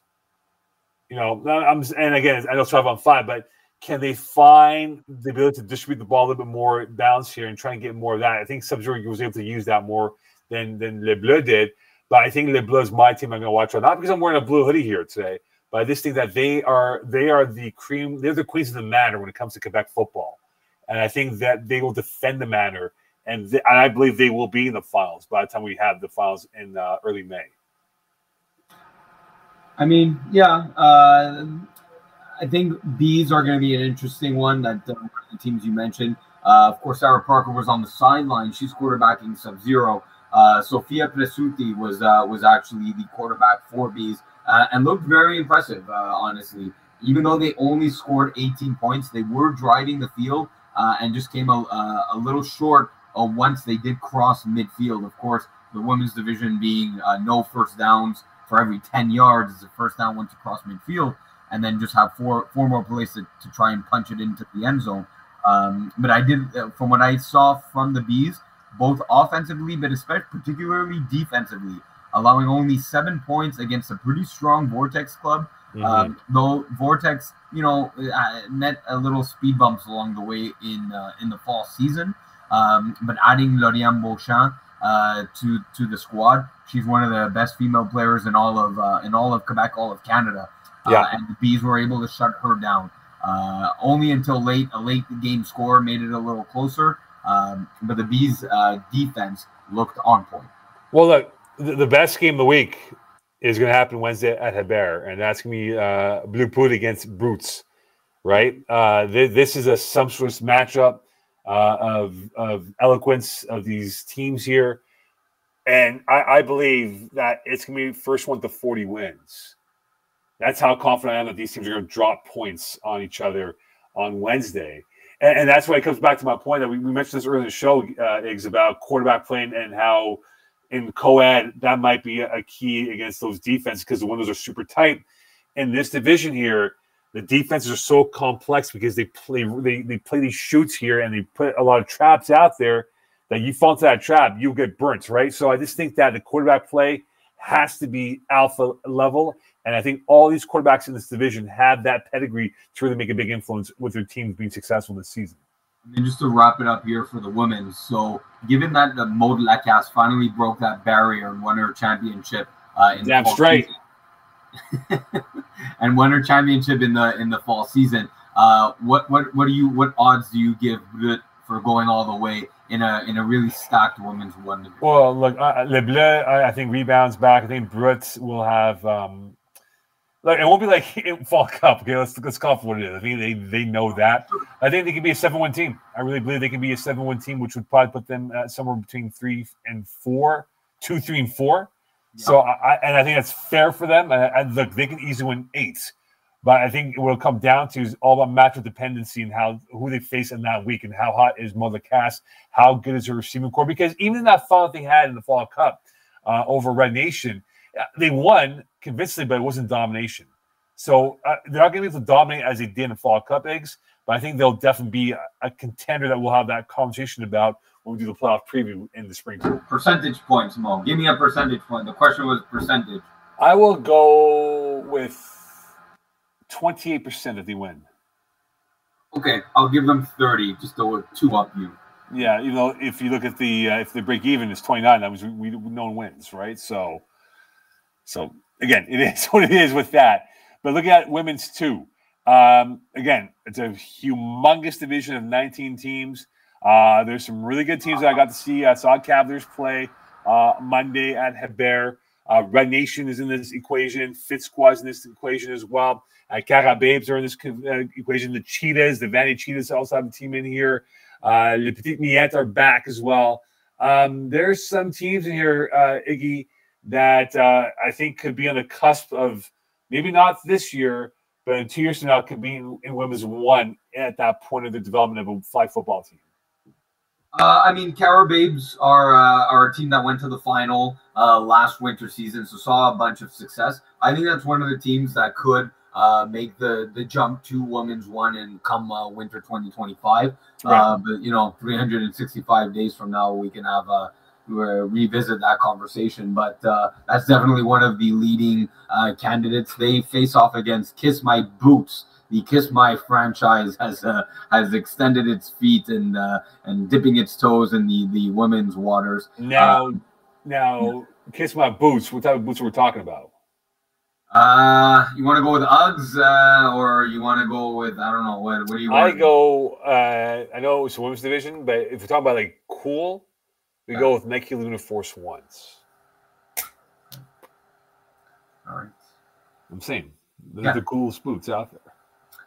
You know, I'm, and again, I know it's five on five, but can they find the ability to distribute the ball a little bit more balance here and try and get more of that? I think Sub-Zero was able to use that more than, than Le Bleu did. But I think Le Bleu is my team I'm going to watch on. Not because I'm wearing a blue hoodie here today, but I just think that they are they are the cream, they're the queens of the manor when it comes to Quebec football. And I think that they will defend the manor. And, th and I believe they will be in the finals by the time we have the finals in uh, early May. I mean, yeah, uh, I think Bees are going to be an interesting one, that uh, the teams you mentioned. Uh, of course, Sarah Parker was on the sideline. She's quarterbacking Sub-Zero. Uh, Sofia Presutti was uh, was actually the quarterback for Bees uh, and looked very impressive, uh, honestly. Even though they only scored eighteen points, they were driving the field uh, and just came a, a, a little short uh, once they did cross midfield. Of course, the women's division being uh, no first downs. For every ten yards is a first down, one to cross midfield, and then just have four four more plays to, to try and punch it into the end zone. Um, but I did, uh, from what I saw from the Bees, both offensively, but especially particularly defensively, allowing only seven points against a pretty strong Vortex club. Mm-hmm. um, though Vortex, you know, uh, met a little speed bumps along the way in uh, in the fall season. Um, but adding Lauriane Beauchamp Uh, to to the squad, she's one of the best female players in all of uh, in all of Quebec, all of Canada. Uh, yeah, and the Bees were able to shut her down. Uh, only until late, a late game score made it a little closer. Um, but the Bees' uh, defense looked on point. Well, look, the, the best game of the week is going to happen Wednesday at Hébert, and that's going to be uh, Bleu Poudre against Brutes, right? Uh, th this is a sumptuous matchup uh, of, of eloquence of these teams here. And I, I believe that it's going to be first one to forty wins. That's how confident I am that these teams are going to drop points on each other on Wednesday. And, and that's why it comes back to my point that we, we mentioned this earlier in the show, uh, Iggs, about quarterback playing and how in co-ed that might be a key against those defenses because the windows are super tight. In this division here, the defenses are so complex because they play they, they play these shoots here and they put a lot of traps out there that you fall into that trap, you get burnt, right? So I just think that the quarterback play has to be alpha level. And I think all these quarterbacks in this division have that pedigree to really make a big influence with their teams being successful this season. And then just to wrap it up here for the women. So given that the Maud Lacasse finally broke that barrier and won her championship uh, in Damn the fall straight. season, and won her championship in the in the fall season, uh, what what what do you what odds do you give for going all the way in a in a really stacked women's one division? Well, look, uh, Le Bleu, I, I think rebounds back. I think Brut will have. Um, Like, it won't be like it fall cup. Okay, let's let's call for what it is. I think they they know that. I think they can be a seven-win team. I really believe they can be a seven-win team, which would probably put them uh, somewhere between three and four, two, three, and four. Yeah. So I and I think that's fair for them. I, I, look, they can easily win eight, but I think what it'll come down to is all about matchup dependency and how who they face in that week and how hot is Maud Lacasse, how good is her receiving core. Because even in that final thing had in the fall cup uh, over Red Nation, they won convincingly, but it wasn't domination. So uh, they're not going to be able to dominate as they did in Fall Cup, Eggs, but I think they'll definitely be a, a contender that we'll have that conversation about when we do the playoff preview in the spring. Percentage points, Mo. Give me a percentage point. The question was percentage. I will go with twenty-eight percent if they win. Okay, I'll give them thirty, just to two up you. Yeah, you know, if you look at the uh, – if they break even, it's twenty-nine. That means we, we, no one wins, right? So – So, again, it is what it is with that. But look at women's two. Um, again, it's a humongous division of nineteen teams. Uh, there's some really good teams that I got to see. I saw Cavaliers play uh, Monday at Hébert. Uh, Red Nation is in this equation. Fit Squad is in this equation as well. Uh, Cara Babes are in this uh, equation. The Cheetahs, the Vanity Cheetahs also have a team in here. Uh, Le Petit Miette are back as well. Um, there's some teams in here, uh, Iggy, that uh, I think could be on the cusp of maybe not this year, but in two years from now could be in, in women's one at that point of the development of a flag football team. Uh, I mean, Cara Babes are, uh, are a team that went to the final uh, last winter season, so saw a bunch of success. I think that's one of the teams that could uh, make the, the jump to women's one and come uh, winter twenty twenty-five. Right. Uh, but, you know, three hundred sixty-five days from now, we can have a revisit that conversation, but uh, that's definitely one of the leading uh, candidates. They face off against Kiss My Boots. The Kiss My franchise has uh, has extended its feet and uh, and dipping its toes in the the women's waters. Now, um, now, Kiss My Boots. What type of boots are we talking about? Uh, you want to go with Uggs, uh, or you want to go with, I don't know, what what do you want? I to go. Uh, I know it's a women's division, but if we're talking about like cool. We go with Nike Luna Force Ones. All right. I'm saying they're yeah. the coolest boots out there.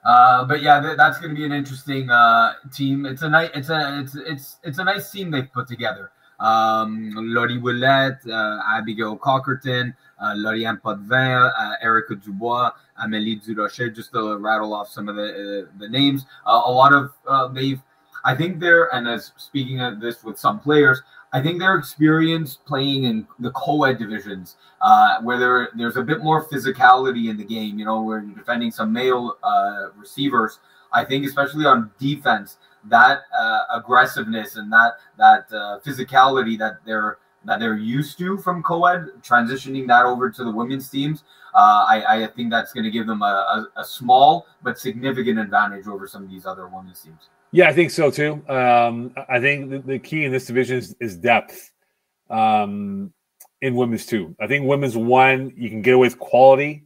Uh, but yeah, th that's going to be an interesting uh, team. It's a nice, it's a, it's it's it's a nice team they've put together. Um, Laurie Willette, uh, Abigail Cockerton, uh, Lauriane Potvin, uh, Erica Dubois, Amélie Durocher, just to rattle off some of the uh, the names. Uh, a lot of uh, they've, I think they're, and as speaking of this with some players. I think their experience playing in the co-ed divisions, uh, where there, there's a bit more physicality in the game, you know, where you're defending some male uh, receivers, I think especially on defense, that uh, aggressiveness and that that uh, physicality that they're that they're used to from co-ed, transitioning that over to the women's teams, uh, I, I think that's going to give them a, a, a small but significant advantage over some of these other women's teams. Yeah, I think so too. Um, I think the, the key in this division is, is depth um, in women's two. I think women's one, you can get away with quality,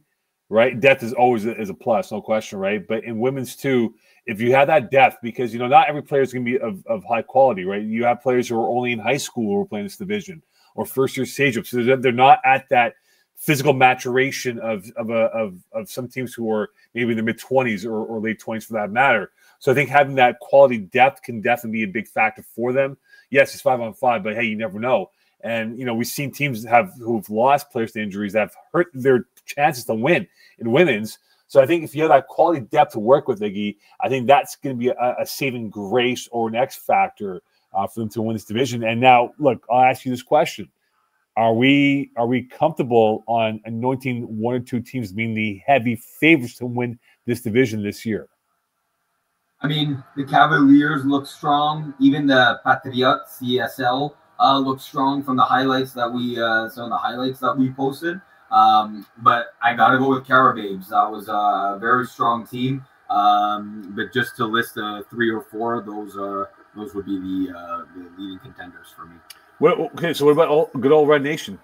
right? Depth is always a, is a plus, no question, right? But in women's too, if you have that depth, because, you know, not every player is going to be of, of high quality, right? You have players who are only in high school who are playing this division or first-year stage-up. So they're, they're not at that physical maturation of of, a, of of some teams who are maybe in their mid-twenties or, or late twenties for that matter. So I think having that quality depth can definitely be a big factor for them. Yes, it's five on five, but, hey, you never know. And, you know, we've seen teams have who've lost players to injuries that have hurt their chances to win in women's. So I think if you have that quality depth to work with, Iggy, I think that's going to be a, a saving grace or an X factor uh, for them to win this division. And now, look, I'll ask you this question. Are we are we comfortable on anointing one or two teams being the heavy favorites to win this division this year? I mean, the Cavaliers look strong. Even the Patriots, C S L, uh, look strong from the highlights that we uh, some of the highlights that we posted. Um, but I gotta go with Cara Babes. That was a very strong team. Um, but just to list uh, three or four, those are those would be the, uh, the leading contenders for me. Well, okay, so what about old, good old Red Nation?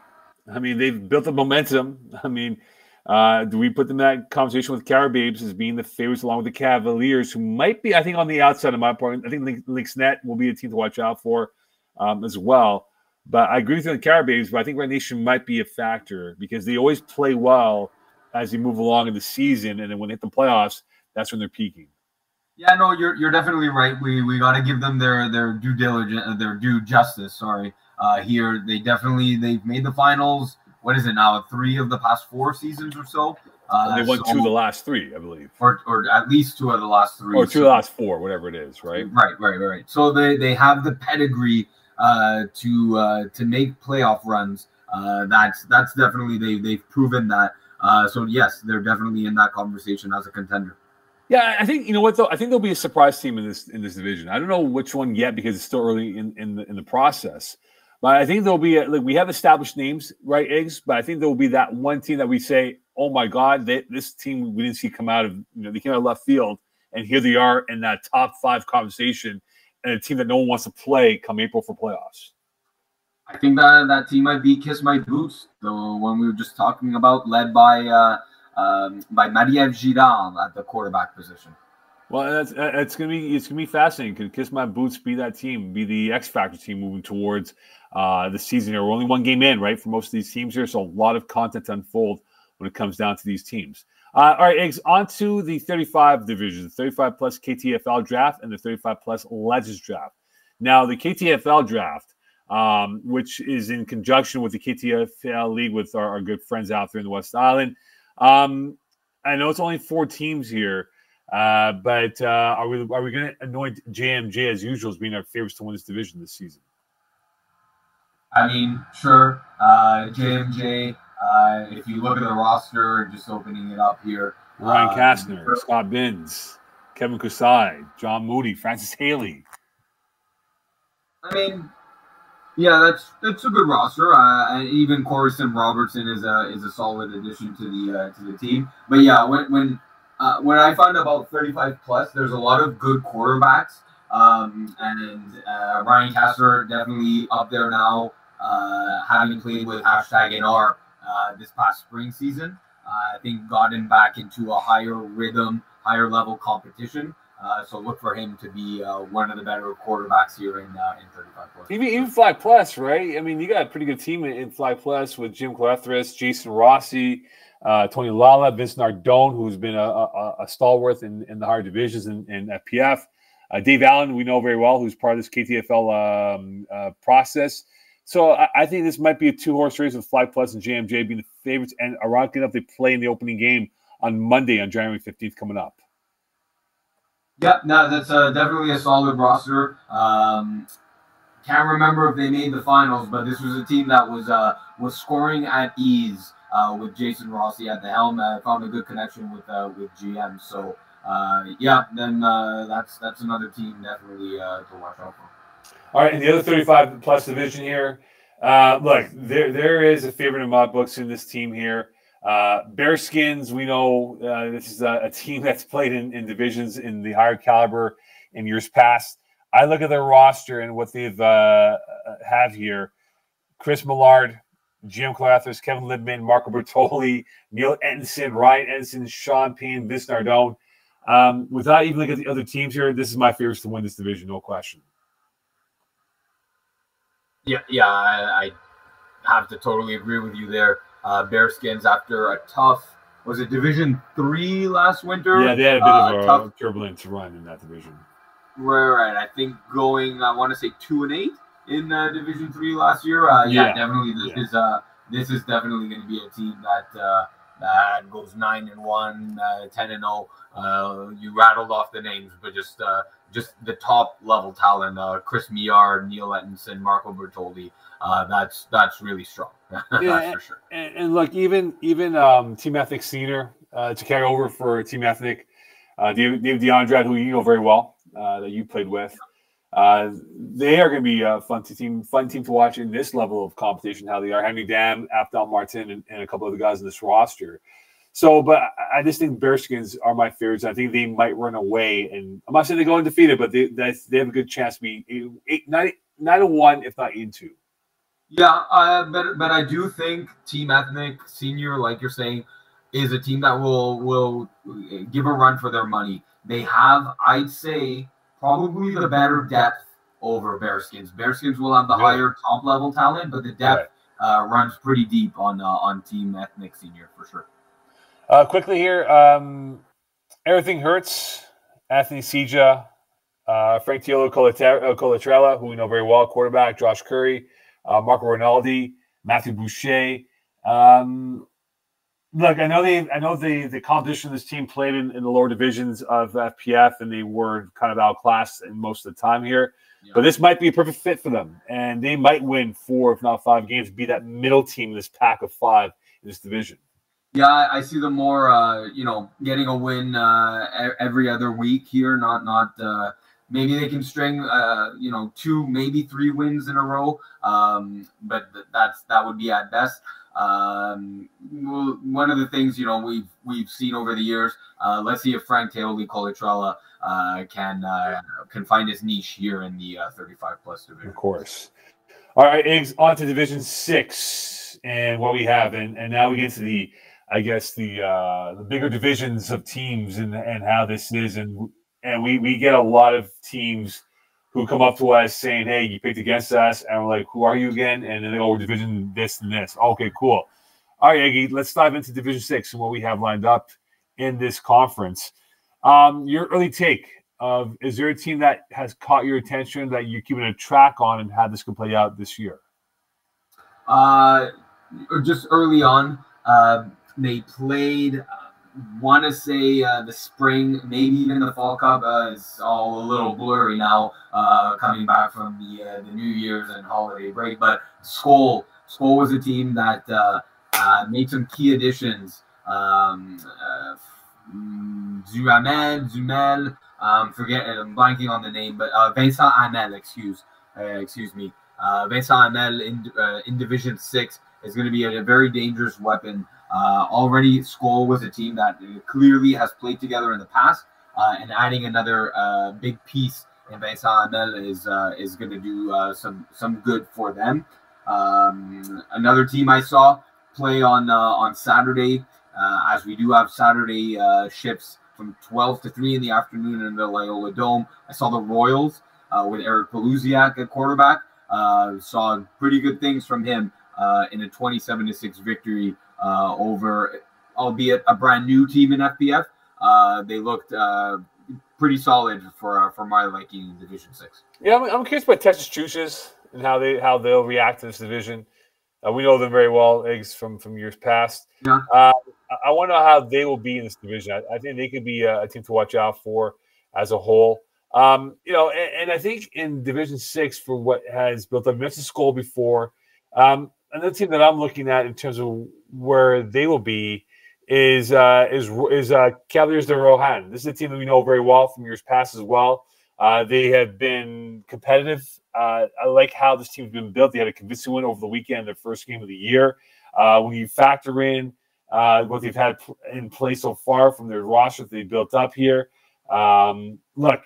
I mean, they've built up momentum. I mean, uh, do we put them in that conversation with Cara Babes as being the favorites along with the Cavaliers, who might be, I think, on the outside of my point? I think Link, Lynx Net will be a team to watch out for um, as well. But I agree with you on Cara Babes, but I think Red Nation might be a factor because they always play well as you move along in the season, and then when they hit the playoffs, that's when they're peaking. Yeah, no, you're you're definitely right. We we got to give them their their due diligence, their due justice. Sorry, uh, here they definitely they've made the finals. What is it now? Three of the past four seasons or so. Uh, they won so, two of the last three, I believe, or or at least two of the last three, or two so. of the last four, whatever it is. Right, right, right, right. So they they have the pedigree. Uh, to uh, to make playoff runs, uh, that's that's definitely they they've proven that. Uh, so yes, they're definitely in that conversation as a contender. Yeah, I think you know what though. I think there'll be a surprise team in this in this division. I don't know which one yet because it's still early in in the, in the process. But I think there'll be a, like we have established names, right, Iggs? But I think there will be that one team that we say, oh my God, they, this team we didn't see come out of you know they came out of left field, and here they are in that top five conversation. And a team that no one wants to play come April for playoffs. I think that that team might be Kiss My Boots, the one we were just talking about, led by uh, um, by Marie-Ève Girard at the quarterback position. Well, that's it's gonna be it's gonna be fascinating. Could Kiss My Boots be that team, be the X factor team moving towards uh, the season here? We're only one game in, right, for most of these teams here, so a lot of content to unfold when it comes down to these teams. Uh, all right, Eggs, on to the thirty-five division, the thirty-five plus K T F L draft and the thirty-five plus Legends draft. Now, the K T F L draft, um, which is in conjunction with the K T F L League with our, our good friends out there in the West Island. Um, I know it's only four teams here, uh, but uh, are we are we going to anoint J M J as usual as being our favorites to win this division this season? I mean, sure, uh, J M J. Uh, if you look at the roster, just opening it up here. Ryan uh, Kastner, first, Scott Binns, Kevin Kusai, John Moody, Francis Haley. I mean, yeah, that's that's a good roster. Uh, and even Coruscant Robertson is a is a solid addition to the uh, to the team. But yeah, when when uh, when I find about thirty-five plus, there's a lot of good quarterbacks. Um, and uh, Ryan Kastner definitely up there now, uh, having played with hashtag N R. Uh, this past spring season, uh, I think got him back into a higher rhythm, higher level competition. Uh, so look for him to be uh, one of the better quarterbacks here in uh, in thirty-five plus. Even, even Flag Plus, right? I mean, you got a pretty good team in, in Flag Plus with Jim Clethris, Jason Rossi, uh, Tony Lala, Vince Nardone, who's been a, a, a stalwart in, in the higher divisions in, in F P F. Uh, Dave Allen, we know very well, who's part of this K T F L um, uh, process. So I think this might be a two-horse race with Flag Plus and J M J being the favorites. And ironically enough, they play in the opening game on Monday, on January fifteenth, coming up. Yep, no, that's uh, definitely a solid roster. Um, can't remember if they made the finals, but this was a team that was uh, was scoring at ease uh, with Jason Rossi at the helm. I found a good connection with uh, with G M. So uh, yeah, then uh, that's that's another team definitely uh, to watch out for. All right, in the other thirty-five plus division here, uh, look, there there is a favorite in my books in this team here. Uh, Bearskins, we know uh, this is a, a team that's played in, in divisions in the higher caliber in years past. I look at their roster and what they've uh, have here. Chris Millard, Jim Clathers, Kevin Libman, Marco Bertoli, Neil Ensign, Ryan Ensign, Sean Payne, Vince Nardone. Um, without even looking at the other teams here, this is my favorites to win this division, no question. Yeah, yeah, I, I have to totally agree with you there. Uh, Bearskins, after a tough, was it Division three last winter? Yeah, they had a bit uh, of a tough, turbulent run in that division. Right, right. I think going, I want to say two and eight in uh, Division three last year. Uh, yeah, yeah, definitely. This yeah. is uh, this is definitely going to be a team that uh, that goes nine and one, uh, ten and zero. Uh, you rattled off the names, but just uh, just the top level talent: uh, Chris Meillard, Neil Ettenson, Marco Bertoldi. Uh, that's that's really strong. Yeah, that's and, for sure. And, and look, even even um, Team Ethnic senior uh, to carry over for Team Ethnic, uh, David, David DeAndrade, who you know very well, uh, that you played with. Uh, they are going to be a fun team, fun team to watch in this level of competition. How they are, Henry Dam, Abdel Martin, and, and a couple other guys in this roster. So, but I just think Bearskins are my favorites. I think they might run away, and I'm not saying they go undefeated, but they they have a good chance to be eight, eight, nine, nine to one, if not eight and two. Yeah, uh, but but I do think Team Ethnic Senior, like you're saying, is a team that will will give a run for their money. They have, I'd say, probably the better depth over Bearskins. Bearskins will have the yeah. higher top level talent, but the depth right. uh, runs pretty deep on uh, on Team Ethnic Senior for sure. Uh, quickly here, um, everything hurts. Anthony Seja, uh, Frank Tiolo Colatrella, who we know very well, quarterback. Josh Curry, uh, Marco Rinaldi, Matthew Boucher. Um, Look, I know they. I know the the competition this team played in, in the lower divisions of F P F, and they were kind of outclassed in most of the time here. Yeah. But this might be a perfect fit for them, and they might win four, if not five, games. Be that middle team in this pack of five in this division. Yeah, I see them more. Uh, you know, getting a win uh, every other week here. Not not. Uh, maybe they can string. Uh, you know, two, maybe three wins in a row. Um, but that's that would be at best. Um, well, one of the things, you know, we've, we've seen over the years, uh, let's see if Frank Teoli Colatrella, uh, can, uh, can find his niche here in the, uh, thirty-five plus division. Of course. All right. It's on to division six and what we have. And, and now we get to the, I guess the, uh, the bigger divisions of teams and, and how this is. And, and we, we get a lot of teams who come up to us saying, "Hey, you picked against us," and we're like, "Who are you again?" And then they go, "We're division this and this." Okay, cool. All right, Eggie, let's dive into Division Six and what we have lined up in this conference. Um, your early take of, is there a team that has caught your attention that you're keeping a track on, and how this could play out this year? Uh, just early on, uh, they played. Want to say uh, the spring, maybe even the fall cup, uh, is all a little blurry now, uh, coming back from the uh, the New Year's and holiday break. But Skol, Skol was a team that uh, uh, made some key additions. Um, uh, Zuhamed, Zumel, um, forget, I'm blanking on the name, but uh, Vincent Hamel, excuse, uh, excuse me, uh, Vincent Hamel in uh, in Division Six is going to be a, a very dangerous weapon. Uh, already, Skol was a team that clearly has played together in the past, uh, and adding another uh, big piece in Vincent Hamel is uh, is going to do uh, some some good for them. Um, another team I saw play on uh, on Saturday, uh, as we do have Saturday uh, shifts from twelve to three in the afternoon in the Loyola Dome. I saw the Royals uh, with Eric Paluziak at quarterback. Uh, saw pretty good things from him uh, in a twenty-seven to six victory. Uh, over, albeit a brand new team in F P F, uh, they looked uh, pretty solid for uh, for my liking in Division Six. Yeah, I'm, I'm curious about Texas Chooches and how they how they'll react to this division. Uh, we know them very well, Eggs, from from years past. Yeah. Uh, I want to know how they will be in this division. I, I think they could be a, a team to watch out for as a whole. Um, you know, and, and I think in Division Six, for what has built up, I mentioned Skol before. Um, Another team that I'm looking at in terms of where they will be is uh, is is uh, Cavaliers de Rohan. This is a team that we know very well from years past as well. Uh, they have been competitive. Uh, I like how this team's been built. They had a convincing win over the weekend, their first game of the year. Uh, when you factor in uh, what they've had in play so far from their roster that they built up here, um, look,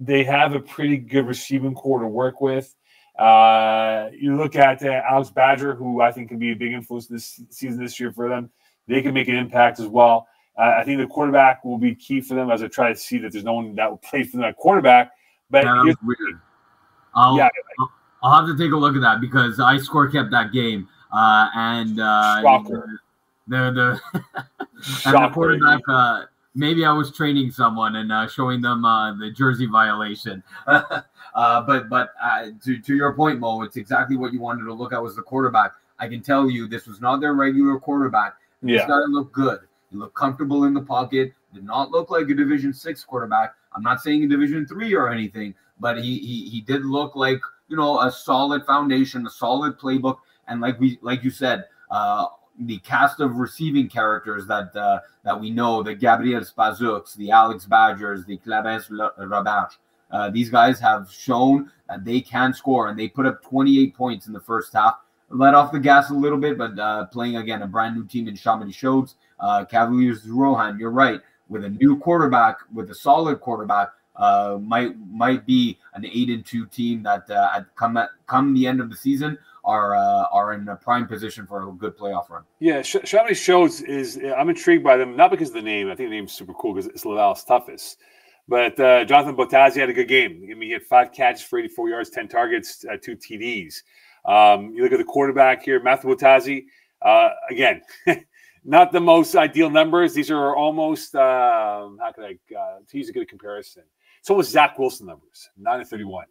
they have a pretty good receiving core to work with. Uh, you look at uh, Alex Badger, who I think can be a big influence this season this year for them. They can make an impact as well. Uh, I think the quarterback will be key for them, as I try to see that there's no one that will play for them at quarterback. But weird. I'll, yeah, I'll, I'll have to take a look at that, because I score kept that game. Uh, and uh, shocker. The, the, shocker, and the quarterback, yeah. uh, maybe I was training someone and uh, showing them uh, the jersey violation. Uh, but but uh, to, to your point, Mo, it's exactly what you wanted to look at was the quarterback. I can tell you this was not their regular quarterback. He's got to look good. He looked comfortable in the pocket. Did not look like a Division six quarterback. I'm not saying a Division three or anything, but he, he he did look like, you know, a solid foundation, a solid playbook. And like we like you said, uh, the cast of receiving characters that uh, that we know, the Gabriel Spazuks, the Alex Badgers, the Claves Rabash, uh, these guys have shown that they can score, and they put up twenty-eight points in the first half. Let off the gas a little bit, but uh, playing, again, a brand-new team in Chamonix Shoals. Uh, Cavaliers Rohan, you're right, with a new quarterback, with a solid quarterback, uh, might might be an eight and two team that uh, at come at, come the end of the season are uh, are in a prime position for a good playoff run. Yeah, Sh Chamonix Shoals is – I'm intrigued by them, not because of the name. I think the name's super cool because it's Laval's toughest. But uh, Jonathan Bottazzi had a good game. I mean, he had five catches for eighty-four yards, ten targets, uh, two T Ds. Um, you look at the quarterback here, Matthew Bottazzi, uh, again, not the most ideal numbers. These are almost, um, how could I, uh, to use a good comparison. It's almost Zach Wilson numbers, nine and thirty-one.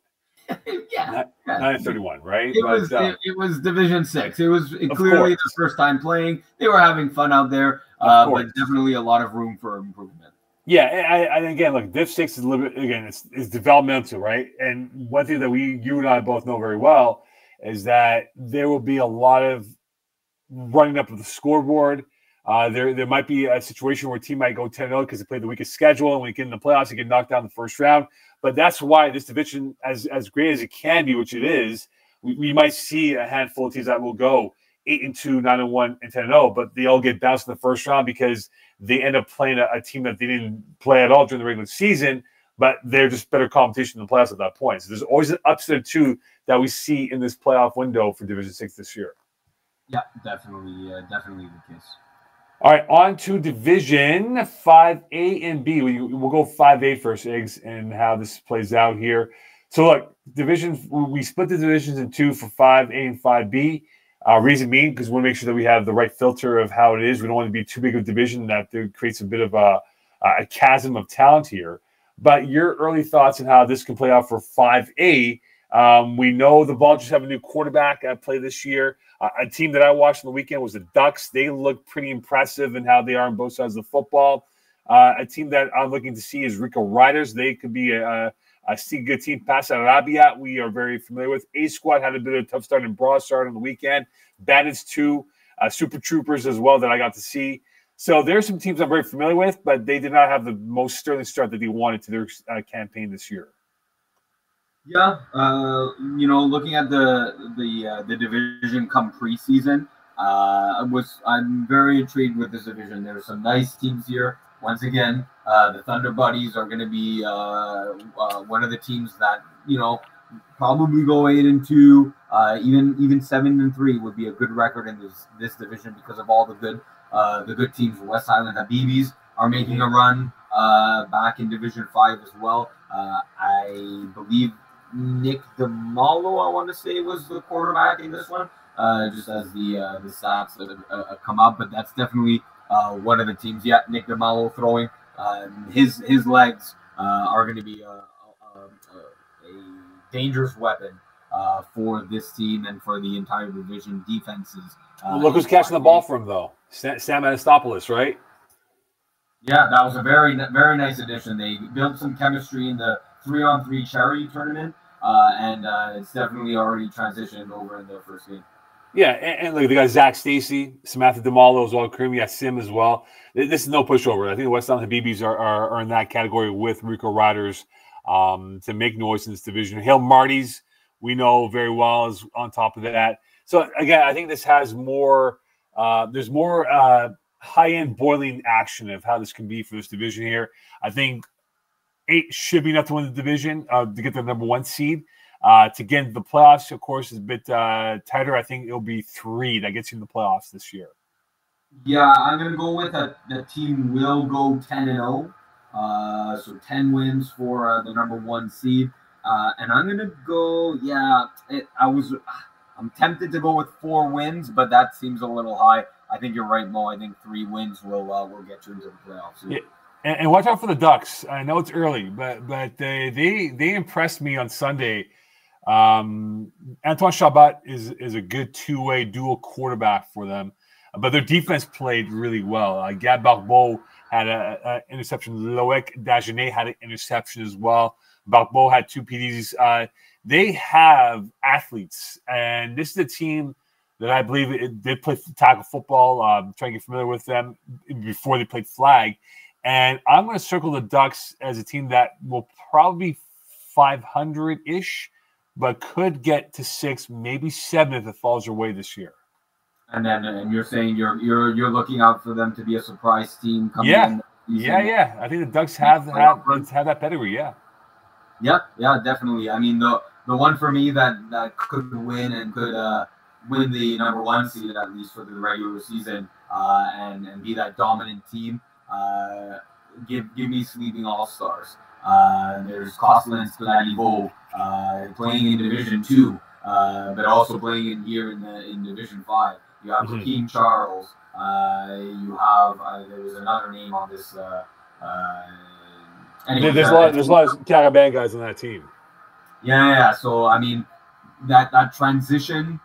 Yeah. Not, yeah. nine and thirty-one, right? It, but, was, uh, it, it was Division six. It was it clearly the first time playing. They were having fun out there, uh, but definitely a lot of room for improvement. Yeah, and, and again, look, Div six is a little bit, again, it's, it's developmental, right? And one thing that we, you and I both know very well is that there will be a lot of running up of the scoreboard. Uh, there there might be a situation where a team might go ten and oh because they played the weakest schedule, and when you get in the playoffs, you get knocked down in the first round. But that's why this division, as, as great as it can be, which it is, we, we might see a handful of teams that will go eight and two, nine and one, and ten and oh, but they all get bounced in the first round because they end up playing a, a team that they didn't play at all during the regular season, but they're just better competition in the playoffs at that point. So there's always an upset or two that we see in this playoff window for Division six this year. Yeah, definitely, uh, definitely the case. All right, on to Division five A and B. We, we'll go five A first, Eggs, and how this plays out here. So, look, divisions, we split the divisions in two for five A and five B. Uh, reason being, because we want to make sure that we have the right filter of how it is. We don't want to be too big of a division that there creates a bit of a, a chasm of talent here. But your early thoughts on how this can play out for five A. Um, we know the Vultures have a new quarterback at play this year. Uh, a team that I watched on the weekend was the Ducks. They look pretty impressive in how they are on both sides of the football. Uh, a team that I'm looking to see is Rico Riders. They could be a, a, a good team. Pasa Rabiat, we are very familiar with. A-Squad had a bit of a tough start in Brossard on the weekend. Bandits two, uh, Super Troopers as well that I got to see. So there are some teams I'm very familiar with, but they did not have the most sterling start that they wanted to their uh, campaign this year. Yeah, uh, you know, looking at the the uh, the division come preseason, uh, I was I'm very intrigued with this division. There's some nice teams here. Once again, uh, the Thunder Buddies are going to be uh, uh, one of the teams that, you know, probably go eight and two, uh, even even seven and three would be a good record in this this division because of all the good uh, the good teams. West Island Habibis are making a run uh, back in Division Five as well. Uh, I believe Nick DiMaolo, I want to say, was the quarterback in this one, uh, just as the uh, the stats uh, uh, come up. But that's definitely uh, one of the teams. Yeah, Nick DiMaolo throwing. Uh, his his legs uh, are going to be a, a, a dangerous weapon uh, for this team and for the entire division defenses. Uh, well, look who's catching the ball for him, though. Sam Anastopoulos, right? Yeah, that was a very, very nice addition. They built some chemistry in the three on three charity tournament. Uh, and uh, it's definitely already transitioned over in the first game. Yeah, and, and look, they got Zach Stacy, Samantha DiMaolo as well, Kareem Yassim as well. This is no pushover. I think the West Island Habibis are, are, are in that category with Rico Riders um, to make noise in this division. Hale Marty's, we know very well, is on top of that. So, again, I think this has more uh, – there's more uh, high-end boiling action of how this can be for this division here. I think – eight should be enough to win the division uh, to get the number one seed. Uh, to get into the playoffs, of course, is a bit uh, tighter. I think it'll be three that gets you in the playoffs this year. Yeah, I'm going to go with a, the team will go ten and oh. Uh, so ten wins for uh, the number one seed. Uh, and I'm going to go, yeah, it, I was, I'm tempted to go with four wins, but that seems a little high. I think you're right, Mo. I think three wins will uh, will get you into the playoffs. Yeah. And, and watch out for the Ducks. I know it's early, but but they they, they impressed me on Sunday. Um, Antoine Chabot is is a good two-way dual quarterback for them, but their defense played really well. Uh, Gab Barbeau had an interception. Loic Dagenet had an interception as well. Barbeau had two P Ds. Uh, they have athletes, and this is a team that I believe it did play tackle football. Um, trying to get familiar with them before they played flag. And I'm going to circle the Ducks as a team that will probably five hundred-ish, but could get to six, maybe seven if it falls your way this year. And then, and you're saying you're you're you're looking out for them to be a surprise team coming yeah. in. Yeah, yeah, yeah. I think the Ducks have have, have that pedigree. Yeah. Yeah, yeah, definitely. I mean, the the one for me that that could win and could uh, win the number one seed at least for the regular season, uh, and and be that dominant team. Uh, give give me sleeping all stars. Uh, there's Coslin Spinelli-Bow, uh playing in Division Two, uh, but also playing in here in the in Division Five. You have mm-hmm. Hakeem Charles. Uh, you have uh, there was another name on this. Uh, uh, anyway, there's a lot. There's a lot of Carabin guys on that team. Yeah, yeah. So I mean, that that transition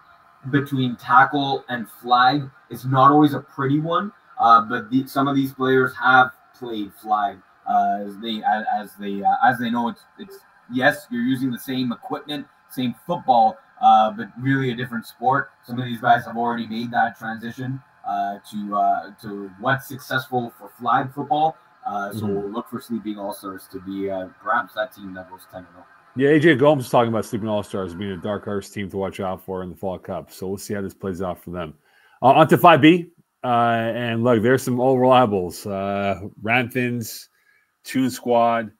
between tackle and flag is not always a pretty one. Uh, but the, some of these players have played flag. Uh, as they as they uh, as they know, it's it's yes, you're using the same equipment, same football, uh, but really a different sport. Some of these guys have already made that transition uh, to uh, to what's successful for flag football. Uh, so mm-hmm. we'll look for sleeping all stars to be uh, perhaps that team that goes ten and zero. Yeah, A J Gomes is talking about sleeping all stars being a dark horse team to watch out for in the Fall Cup. So we'll see how this plays out for them. Uh, on to five B. Uh, and look, there's some old reliables. Uh, Ramphins, Tune Squad,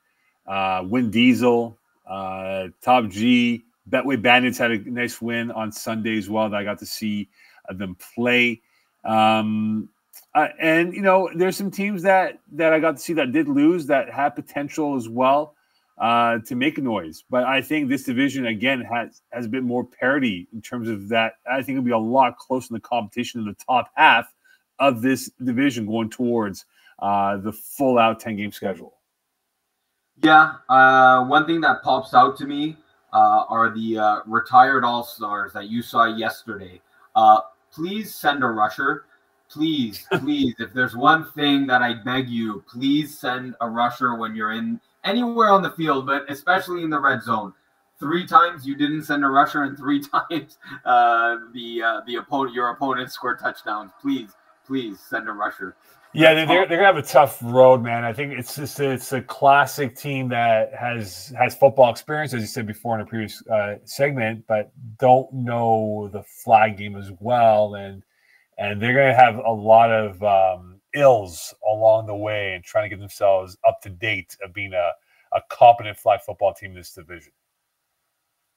uh, Win Diesel, uh, Top G, Betway Bandits had a nice win on Sunday as well that I got to see them play. Um, uh, and, you know, there's some teams that, that I got to see that did lose that had potential as well uh, to make a noise. But I think this division, again, has, has a bit more parity in terms of that. I think it'll be a lot closer in the competition in the top half of this division going towards uh, the full-out ten-game schedule. Yeah, uh, one thing that pops out to me uh, are the uh, retired All-Stars that you saw yesterday. Uh, please send a rusher. Please, please, if there's one thing that I beg you, please send a rusher when you're in anywhere on the field, but especially in the red zone. Three times you didn't send a rusher, and three times uh, the uh, the opponent, your opponent scored touchdowns. Please. Please send a rusher. Yeah, they're they're gonna have a tough road, man. I think it's just it's a classic team that has has football experience, as you said before in a previous uh, segment, but don't know the flag game as well, and and they're gonna have a lot of um, ills along the way, and trying to get themselves up to date of being a a competent flag football team in this division.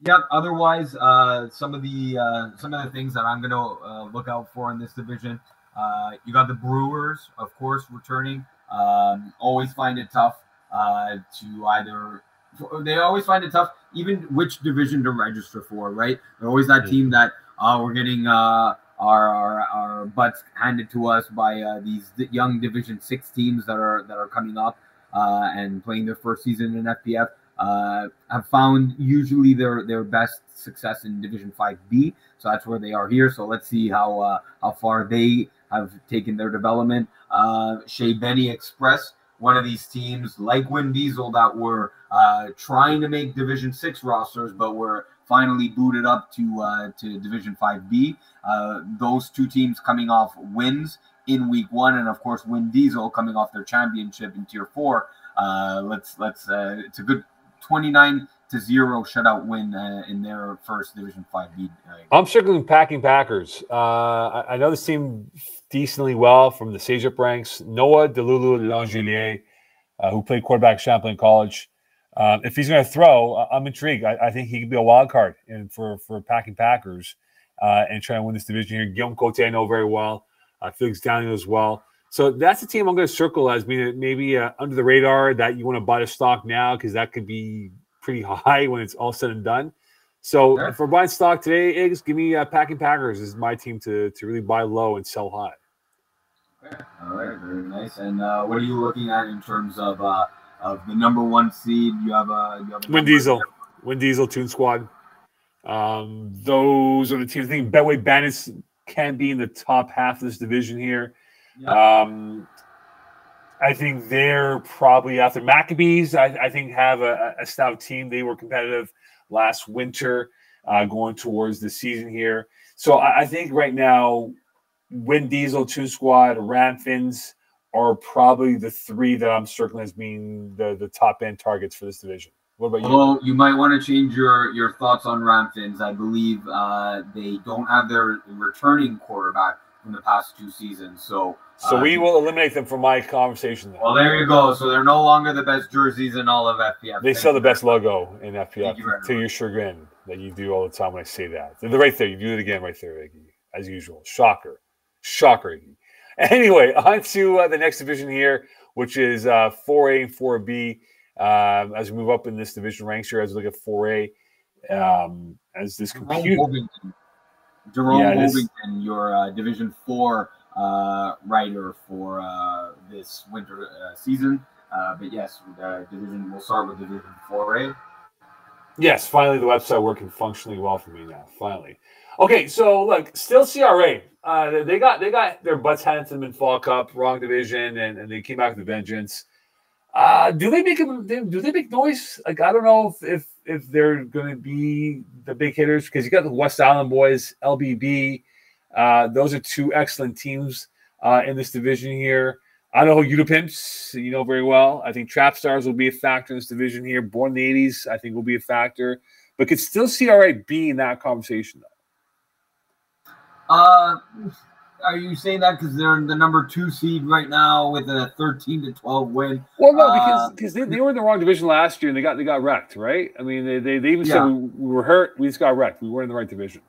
Yep. Otherwise, uh, some of the uh, some of the things that I'm gonna uh, look out for in this division. Uh, you got the Brewers, of course, returning. Um, always find it tough uh, to either – they always find it tough even which division to register for, right? They're always that team that uh, we're getting uh, our, our our butts handed to us by uh, these young Division six teams that are that are coming up uh, and playing their first season in F P F. Uh, have found usually their, their best success in Division five B, so that's where they are here. So let's see how uh, how far they have taken their development. Uh, Shea Benny Express, one of these teams like Win Diesel that were uh, trying to make Division six rosters, but were finally booted up to uh, to Division five B. Uh, those two teams coming off wins in Week One, and of course Win Diesel coming off their championship in Tier Four. Uh, let's let's uh, it's a good. twenty-nine to zero shutout win uh, in their first Division five league. I'm circling packing Packers. Uh, I, I know this team decently well from the Sage Up ranks. Noah Delulu Langelier, uh, who played quarterback at Champlain College, Uh, if he's going to throw, I'm intrigued. I, I think he could be a wild card in for for packing Packers uh, and try to win this division here. Guillaume Cote I know very well. Uh, Felix Daniel as well. So that's a team I'm going to circle as being maybe uh, under the radar that you want to buy the stock now because that could be pretty high when it's all said and done. So sure. If we're buying stock today, Iggs, give me uh, packing Packers. This is my team to to really buy low and sell high. Fair. All right, very nice. And uh, what are you looking at in terms of uh, of the number one seed? You have uh, you have a Win Diesel, Win Diesel, Toon Squad. Um, those are the teams. I think Betway Bandits can be in the top half of this division here. Yeah. Um, I think they're probably after Maccabees. I, I think have a, a stout team. They were competitive last winter, uh, going towards the season here. So I, I think right now, Win Diesel, Toon Squad, Ramfins are probably the three that I'm circling as being the, the top end targets for this division. What about you? Well, you might want to change your your thoughts on Ramfins. I believe uh, they don't have their returning quarterback in the past two seasons. So so uh, we will eliminate them from my conversation. Then. Well, there you go. So they're no longer the best jerseys in all of F P F. They sell the best logo in F P F, to your chagrin that you do all the time when I say that. They're right there. You do it again right there, as usual. Shocker. Shocker. Anyway, on to uh, the next division here, which is uh, four A and four B. Um, as we move up in this division ranks here, as we look at four A, um, as this computer... Jerome yeah, Hovington, your uh, Division Four uh, writer for uh, this winter uh, season, uh, but yes, uh, Division. We'll start with Division Four A. Yes, finally the website working functionally well for me now. Finally, okay. So look, still C R A. Uh, they got they got their butts handed to them in Fall Cup, wrong division, and, and they came back with a vengeance. Uh, do they make do they make noise? Like I don't know if. if if they're going to be the big hitters, because you got the West Island boys, L B B. Uh, those are two excellent teams uh, in this division here. I know Utapimps, you know very well. I think Trap Stars will be a factor in this division here. Born in the eighties, I think will be a factor. But could still C R A be in that conversation, though? Uh, are you saying that because they're the number two seed right now with a thirteen to twelve win? Well, no, because because uh, they, they were in the wrong division last year and they got they got wrecked, right? I mean, they they, they even yeah. said we, we were hurt, we just got wrecked. We weren't in the right division.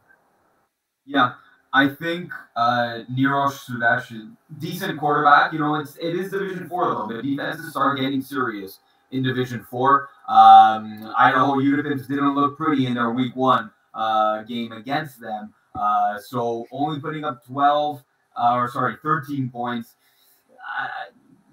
Yeah, I think uh, Nirosh Sudesh is a decent quarterback. You know, it's it is Division Four though. The defenses are getting serious in Division Four. Um, Idaho Utapimps didn't look pretty in their Week One uh, game against them. Uh, so only putting up twelve, uh, or sorry, thirteen points. Uh,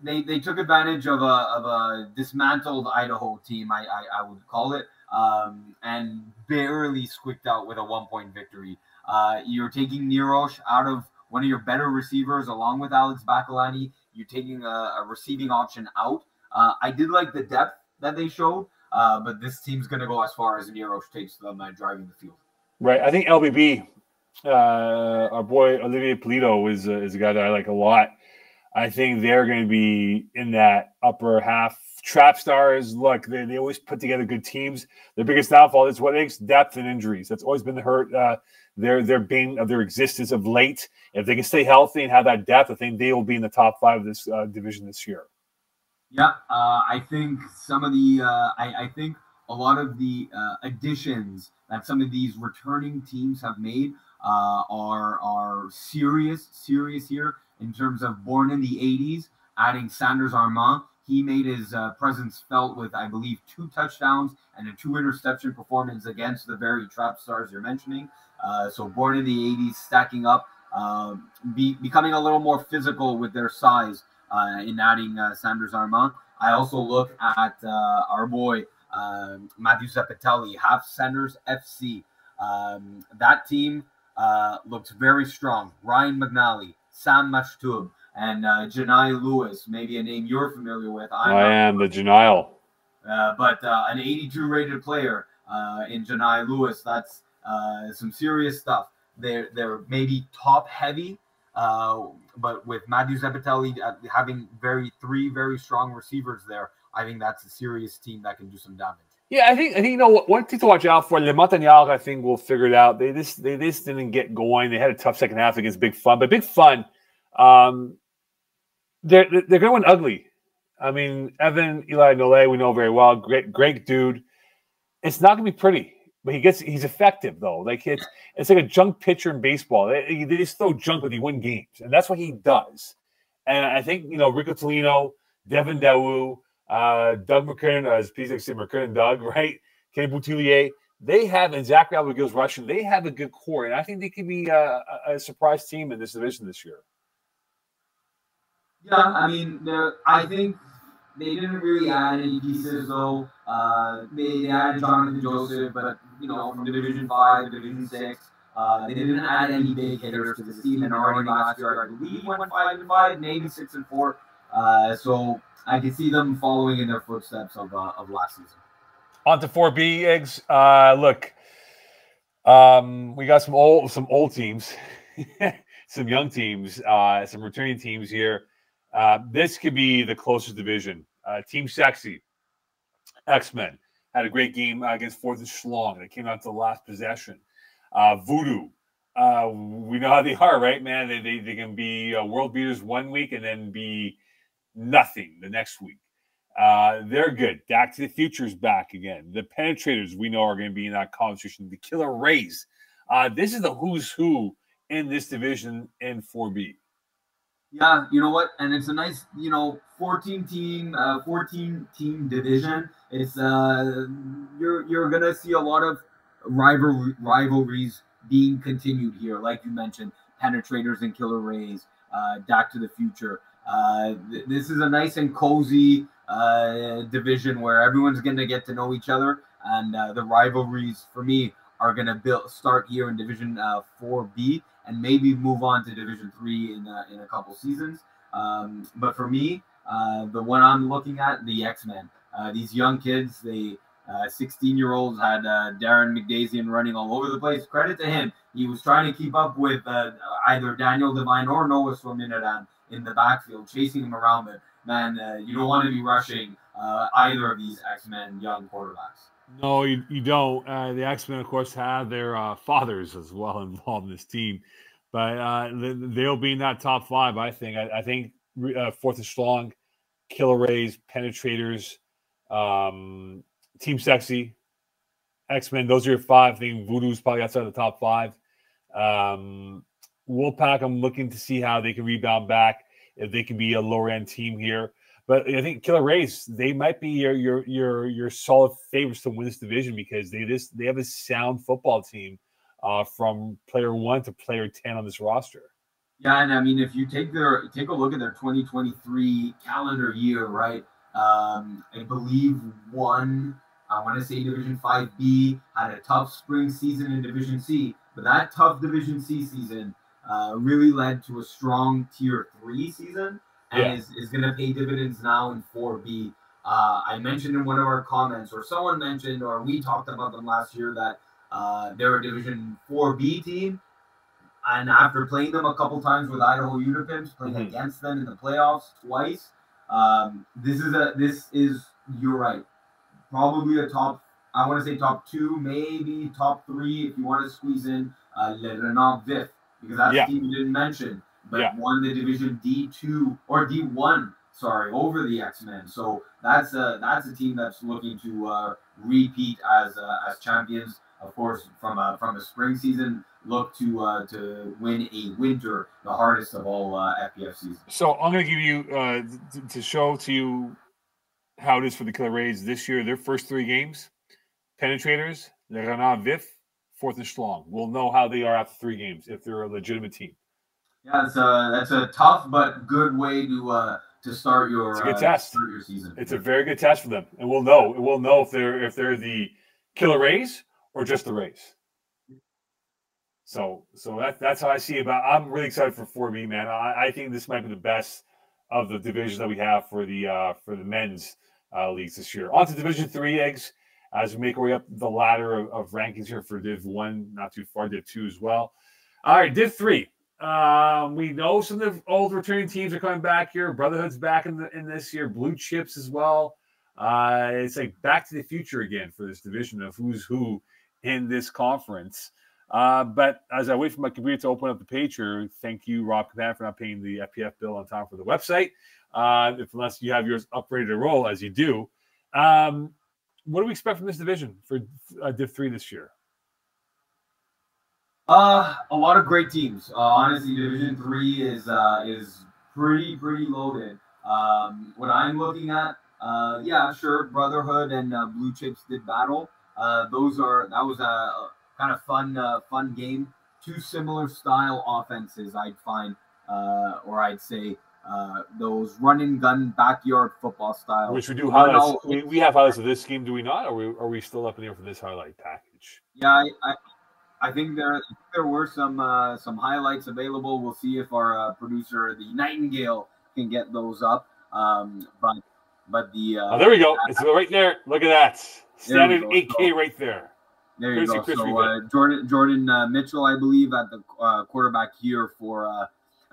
they they took advantage of a of a dismantled Idaho team, I I, I would call it, um, and barely squeaked out with a one point victory. Uh, you're taking Nirosh out of one of your better receivers, along with Alex Bakalani. You're taking a, a receiving option out. Uh, I did like the depth that they showed, uh, but this team's going to go as far as Nirosh takes them uh, driving the field. Right, I think L B B. Uh, our boy Olivier Polito is uh, is a guy that I like a lot. I think they're going to be in that upper half. Trap Stars, look, they, they always put together good teams. Their biggest downfall is what makes depth and injuries. That's always been the hurt. Uh, their their bane of their existence of late. If they can stay healthy and have that depth, I think they will be in the top five of this uh, division this year. Yeah, uh, I think some of the uh, I, I think a lot of the uh, additions that some of these returning teams have made. Uh, are are serious, serious here in terms of born in the eighties, adding Sanders Armand. He made his uh, presence felt with, I believe, two touchdowns and a two-interception performance against the very Trap Stars you're mentioning. Uh, so born in the eighties, stacking up, uh, be, becoming a little more physical with their size uh, in adding uh, Sanders Armand. I also look at uh, our boy, uh, Matthew Zepetelli, half Sanders F C. Um, that team... Uh, looks very strong. Ryan McNally, Sam Mashtub, and uh, Janai Lewis, maybe a name you're familiar with. I'm I am the Janai. Uh, but uh, an eighty-two rated player uh, in Janai Lewis, that's uh, some serious stuff. They're, they're maybe top-heavy, uh, but with Matthew Zepetelli having very three very strong receivers there, I think that's a serious team that can do some damage. Yeah, I think I think you know one thing to watch out for. Le Montagnard, I think, will figure it out. They just they just didn't get going. They had a tough second half against Big Fun, but Big Fun, um, they're they're going to win ugly. I mean, Evan Eli Nollet, we know very well. Great, great dude. It's not going to be pretty, but he gets he's effective though. Like it's it's like a junk pitcher in baseball. They, they just throw junk, but they win games, and that's what he does. And I think you know Rico Tolino, Devin Dawu, uh, Doug McKinnon, as P six McKinnon, Doug, right? Kenny Boutillier. They have, and Zachary Albergill's Russian, they have a good core, and I think they could be a, a surprise team in this division this year. Yeah, I mean, I think they didn't really add any pieces, though. Uh, they, they added Jonathan Joseph, but, you know, from Division five to Division six, uh, they didn't add any big hitters to this team, and already last year, I believe, went five and five, maybe six and four. Uh, so I can see them following in their footsteps of, uh, of last season. On to four B, Eggs. Uh, look, um, we got some old, some old teams, some young teams, uh, some returning teams here. Uh, this could be the closest division. Uh, Team Sexy, X-Men, had a great game uh, against Fourth and Schlong. They came out to the last possession. Uh, Voodoo, uh, we know how they are, right, man? They, they, they can be uh, world beaters one week and then be nothing the next week. Uh, they're good. Back to the Future's back again. The Penetrators we know are going to be in that conversation. The Killer Rays. Uh, this is the who's who in this division in four B. Yeah, you know what? And it's a nice, you know, fourteen team, uh, fourteen team division. It's uh, you're you're gonna see a lot of rival rivalries being continued here, like you mentioned, Penetrators and Killer Rays. Uh, Back to the Future. Uh, th- this is a nice and cozy uh, division where everyone's going to get to know each other, and uh, the rivalries for me are going to build start here in Division uh, four B and maybe move on to Division three in uh, in a couple seasons. Um, but for me, uh, the one I'm looking at, the X-Men. Uh, these young kids, they sixteen-year-olds had uh, Darren McDazian running all over the place. Credit to him. He was trying to keep up with uh, either Daniel Devine or Noah Swaminarayan in the backfield, chasing him around. But, man, uh, you don't want to be rushing uh, either of these X-Men young quarterbacks. No, you, you don't. Uh, the X-Men, of course, have their uh, fathers as well involved in this team. But uh, they'll be in that top five, I think. I, I think uh, Fourth and Strong, Killer Rays, Penetrators, um, Team Sexy, X-Men, those are your five. I think Voodoo's probably outside the top five. Um, Wolfpack, I'm looking to see how they can rebound back, if they can be a lower-end team here. But I think Killer Rays, they might be your your your your solid favorites to win this division because they this they have a sound football team uh, from player one to player ten on this roster. Yeah, and I mean, if you take their take a look at their twenty twenty-three calendar year, right? Um, I believe one. I want to say Division five B had a tough spring season in Division C, but that tough Division C season uh, really led to a strong Tier three season and yeah. is, is going to pay dividends now in four B. Uh, I mentioned in one of our comments, or someone mentioned, or we talked about them last year, that uh, they're a Division four B team, and after playing them a couple times with Idaho Unipimps, playing mm-hmm. against them in the playoffs twice, um, this is a this is you're right. Probably a top, I want to say top two, maybe top three if you want to squeeze in uh, Le Renard Vif, because that's yeah. a team you didn't mention, but yeah. won the Division D two, or D one, sorry, over the X-Men. So that's a, that's a team that's looking to uh, repeat as uh, as champions. Of course, from a, from a spring season, look to uh, to win a winter, the hardest of all uh, F P F seasons. So I'm going to give you, uh, t- to show to you, how it is for the Killer Rays this year. Their first three games, Penetrators, Le Renard Vif, Fourth and Schlong. We'll know how they are after three games, if they're a legitimate team. Yeah, that's a, that's a tough but good way to uh, to start your it's a good uh, test. Start your season. It's a very good test for them, and we'll know. We'll know if they're if they're the Killer Rays or just the Rays. So so that, that's how I see it. But I'm really excited for four B, man. I, I think this might be the best of the division that we have for the uh, for the men's Uh, leagues this year. On to Division three, Eggs, as we make our way up the ladder of, of rankings here for Div one, not too far, Div two as well. All right, Div three. Um, we know some of the old returning teams are coming back here. Brotherhood's back in, the, in this year. Blue Chips as well. Uh, it's like Back to the Future again for this division of who's who in this conference. Uh, but as I wait for my computer to open up the page here, thank you, Rob Capan, for not paying the F P F bill on time for the website, uh, if, unless you have yours up ready to roll, as you do. Um, what do we expect from this division for uh, Div three this year? Uh, a lot of great teams. Uh, honestly, Division three is uh, is pretty, pretty loaded. Um, what I'm looking at, uh, yeah, sure, Brotherhood and uh, Blue Chips did battle. Uh, those are that was a kind of fun, uh, fun game. Two similar style offenses, I'd find, uh, or I'd say uh, those run and gun backyard football style. Which we do highlights. We, we have highlights of this game, do we not? Or are we are we still up in the air for this highlight package? Yeah, I. I I think there there were some uh, some highlights available. We'll see if our uh, producer, the Nightingale, can get those up. Um, but but the uh, oh, there we go. It's right there. Look at that standard eight K right there. There you go. So uh, Jordan Jordan uh, Mitchell, I believe, at the uh, quarterback here for uh,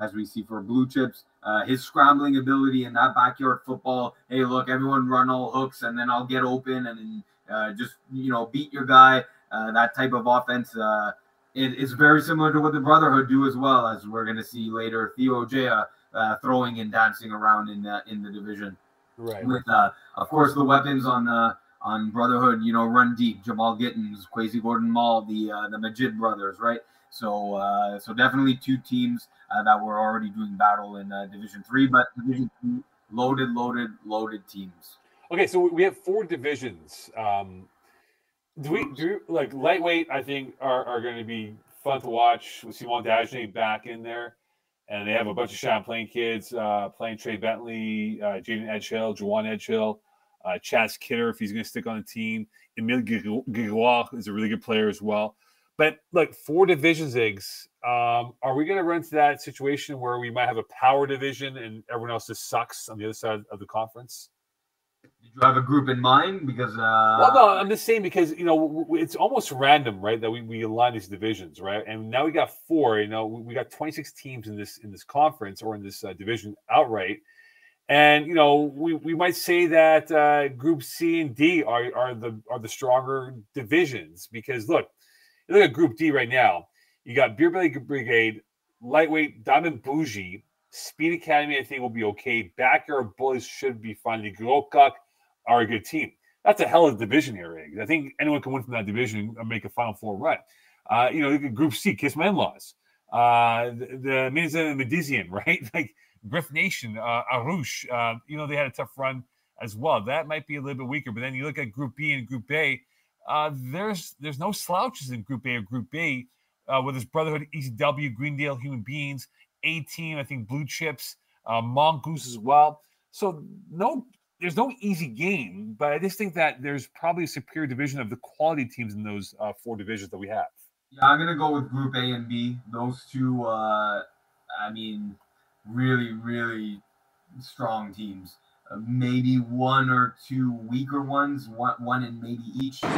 as we see for Blue Chips, uh, his scrambling ability in that backyard football. Hey, look, everyone run all hooks, and then I'll get open and uh, just you know beat your guy. Uh, that type of offense uh, it is very similar to what the Brotherhood do as well, as we're going to see later. Theo Jaya uh, throwing and dancing around in the in the division, right? With uh, of course the weapons on uh, on Brotherhood, you know, run deep. Jamal Gittins, Kwesi Gordon-Mahl, the uh, the Majid brothers, right? So uh, so definitely two teams uh, that were already doing battle in uh, Division Three, but Division Two loaded, loaded, loaded teams. Okay, so we have four divisions. Um... Do we do like lightweight? I think are, are going to be fun to watch with Simon Dagenet back in there, and they have a bunch of Champlain kids uh, playing Trey Bentley, uh, Jaden Edgehill, Juwan Edgehill, uh, Chaz Kidder if he's going to stick on the team. Emile Giroir is a really good player as well. But like four divisions, eggs. Um, are we going to run to that situation where we might have a power division and everyone else just sucks on the other side of the conference? Did you have a group in mind? Because uh, well, no, I'm just saying because you know it's almost random, right? That we, we align these divisions, right? And now we got four. You know, we got twenty-six teams in this in this conference or in this uh, division outright. And you know, we, we might say that uh, Group C and D are are the are the stronger divisions because look, you look at Group D right now. You got Beer Belly Brigade, Lightweight, Diamond Bougie. Speed Academy, I think, will be okay. Backyard Bullies should be fine. The Grokak are a good team. That's a hell of a division here, Eggs. I think anyone can win from that division and make a Final Four run. Uh, you know, Group C, Kiss My In-Laws. Uh, the Minnesota and Medizian, right? Like, Griff Nation, uh, Arush. Uh, you know, they had a tough run as well. That might be a little bit weaker. But then you look at Group B and Group A. Uh, there's there's no slouches in Group A or Group B, uh, whether it's Brotherhood, E C W, Greendale, Human Beings, A-Team, I think Blue Chips, uh, Mongoose as well. So no, there's no easy game, but I just think that there's probably a superior division of the quality teams in those uh, four divisions that we have. Yeah, I'm going to go with Group A and B. Those two, uh, I mean, really, really strong teams. Uh, maybe one or two weaker ones, one, one in maybe each. Uh,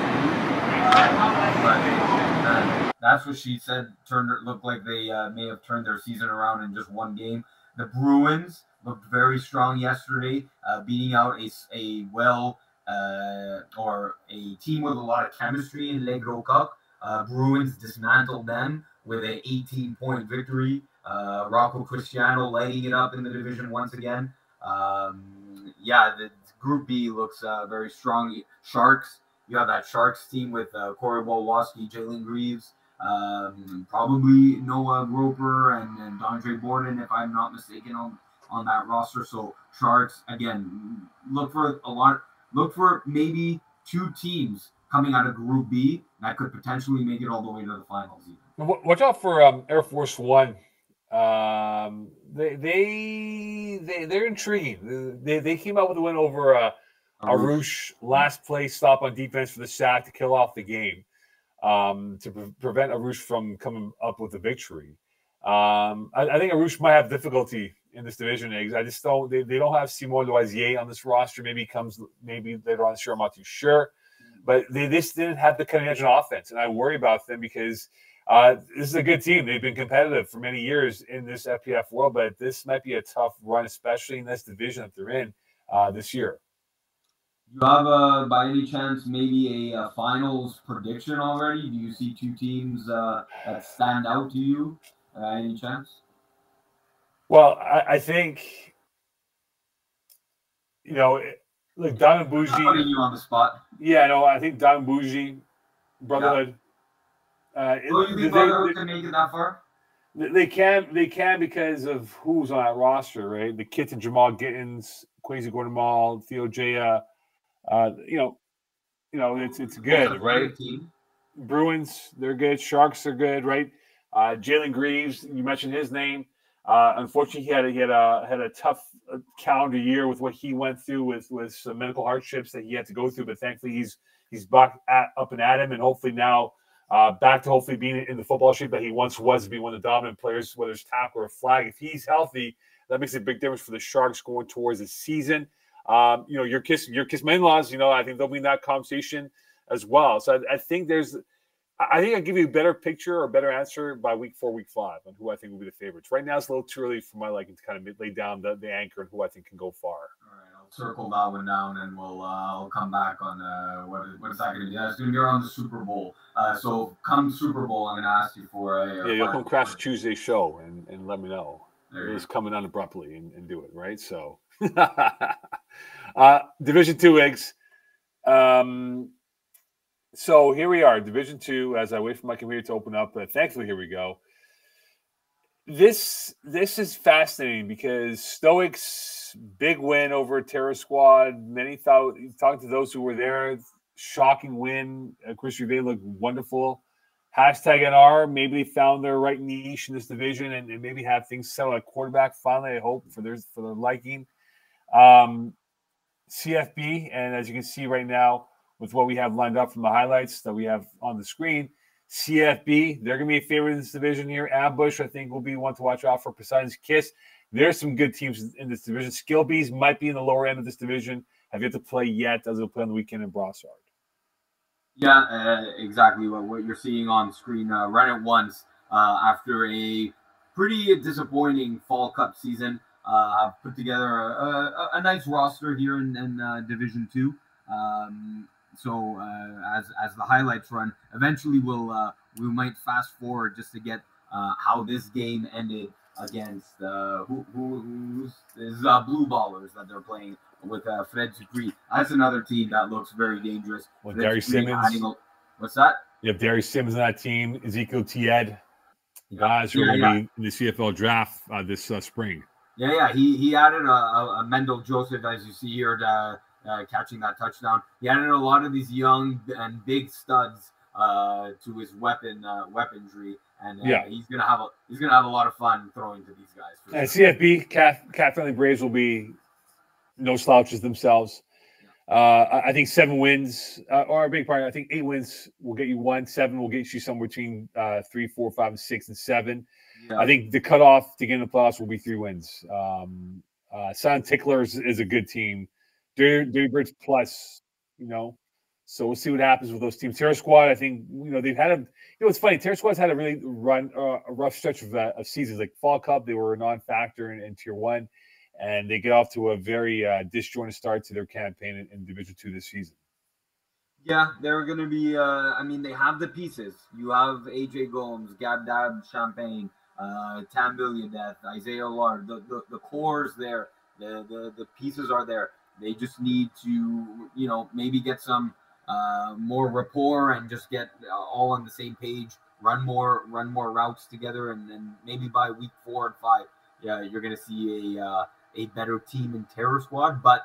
but, uh, that's what she said. Turned looked like they uh, may have turned their season around in just one game. The Bruins looked very strong yesterday, uh, beating out a, a well uh, or a team with a lot of chemistry in Le Gros Cup. Uh, Bruins dismantled them with an eighteen point victory. Uh, Rocco Cristiano lighting it up in the division once again. Um, yeah, the Group B looks uh, very strong. Sharks, you have that Sharks team with uh, Corey Wolowski, Jalen Greaves. Um, probably Noah Groper and, and Dondre Borden, if I'm not mistaken, on, on that roster. So Sharks, again, look for a lot. Look for maybe two teams coming out of Group B that could potentially make it all the way to the finals. Even. Watch out for um, Air Force One. Um, they they they they're intriguing. They they came out with a win over uh, Arush, last play stop on defense for the sack to kill off the game. Um, to pre prevent Arush from coming up with a victory. Um, I, I think Arush might have difficulty in this division. I just don't, they, they don't have Simon Loisier on this roster. Maybe he comes maybe later on this year. I'm not too sure. But they just didn't have the cutting edge on offense. And I worry about them because uh, this is a good team. They've been competitive for many years in this F P F world, but this might be a tough run, especially in this division that they're in uh, this year. you have, uh, by any chance, maybe a, a finals prediction already? Do you see two teams uh, that stand out to you by uh, any chance? Well, I, I think, you know, it, look, Diamond Bougie. I'm putting you on the spot. Yeah, no, I think Diamond Bougie, Brotherhood. Yeah. Uh, Will it, you be Brotherhood to make it that far? They can, they can because of who's on that roster, right? The kids and Jamal Gittins, Kwesi Gordon-Mall, Theo Jaya. Uh, you know, you know, it's it's good, right? Team. Bruins, they're good. Sharks are good, right? Uh, Jalen Greaves, you mentioned his name. Uh, unfortunately, he had a, he had a had a tough calendar year with what he went through with with some medical hardships that he had to go through. But thankfully, he's he's back at, up and at him, and hopefully now. Uh, back to hopefully being in the football shape that he once was, being one of the dominant players, whether it's tackle or flag. If he's healthy, that makes a big difference for the Sharks going towards the season. Um, you know, your kiss, your kiss, my in-laws. You know, I think they'll be in that conversation as well. So I, I think there's, I think I'll give you a better picture or a better answer by week four, week five, on who I think will be the favorites. Right now, it's a little too early for my liking to kind of lay down the, the anchor and who I think can go far. All right, I'll circle that one down, and we'll uh, I'll come back on uh, what is, what is that going to be? That's going to be around the Super Bowl. Uh, so come Super Bowl, I'm going to ask you for a, a yeah. You'll come crash Tuesday show and, and let me know. There it's coming on abruptly and, and do it right. So uh, Division Two eggs. Um, So here we are, Division Two. As I wait for my computer to open up, uh, thankfully here we go. This this is fascinating because Stoics' big win over Terror Squad. Many thought, talking to those who were there, shocking win. Uh, Chris Rivet looked wonderful. Hashtag N R. Maybe they found their right niche in this division, and, and maybe have things settle at quarterback finally. I hope for their for their liking. Um, C F B, and as you can see right now, with what we have lined up from the highlights that we have on the screen, C F B, they're going to be a favorite in this division here. Ambush, I think, will be one to watch out for. Poseidon's Kiss. There's some good teams in this division. Skill Bees might be in the lower end of this division. Have yet to play yet, as they'll play on the weekend in Brossard. Yeah, uh, exactly what, what you're seeing on screen. Uh, run at once uh, after a pretty disappointing fall cup season. Uh, I've put together a, a, a nice roster here in, in uh, Division Two. Um, So uh, as as the highlights run, eventually we'll uh, we might fast forward just to get uh, how this game ended against uh, who who who's is uh, Blue Ballers that they're playing with uh, Fred Dupree. That's another team that looks very dangerous. Well, Darius Simmons. A, what's that? You have Darius Simmons on that team. Ezekiel Tied. Guys who yeah, will yeah. be in the C F L draft uh, this uh, spring. Yeah, yeah. He he added a, a Mendel Joseph, as you see here. To, Uh, catching that touchdown, he added a lot of these young and big studs uh, to his weapon uh, weaponry, and uh, yeah. he's gonna have a he's gonna have a lot of fun throwing to these guys. For and sure. C F B cat cat friendly Braves will be no slouches themselves. Yeah. Uh, I think seven wins, uh, or a big part. I think eight wins will get you one. Seven will get you somewhere between uh, three, four, five, and six, and seven. Yeah. I think the cutoff to get in the playoffs will be three wins. Um, uh, Silent Ticklers is a good team. Dirty Birds plus, you know, so we'll see what happens with those teams. Terror Squad, I think, you know, they've had a, you know, it's funny. Terror Squad's had a really run, uh, a rough stretch of, uh, of seasons. Like Fall Cup, they were a non-factor in, in Tier One, and they get off to a very uh, disjointed start to their campaign in, in Division Two this season. Yeah, they're going to be. Uh, I mean, they have the pieces. You have A J Gomes, Gab Dab Champagne, uh, Tam Billiadeath, Isaiah Lard. The, the the core's there. The the the pieces are there. They just need to, you know, maybe get some uh, more rapport and just get all on the same page. Run more, run more routes together, and then maybe by week four and five, yeah, you're gonna see a uh, a better team in Terror Squad. But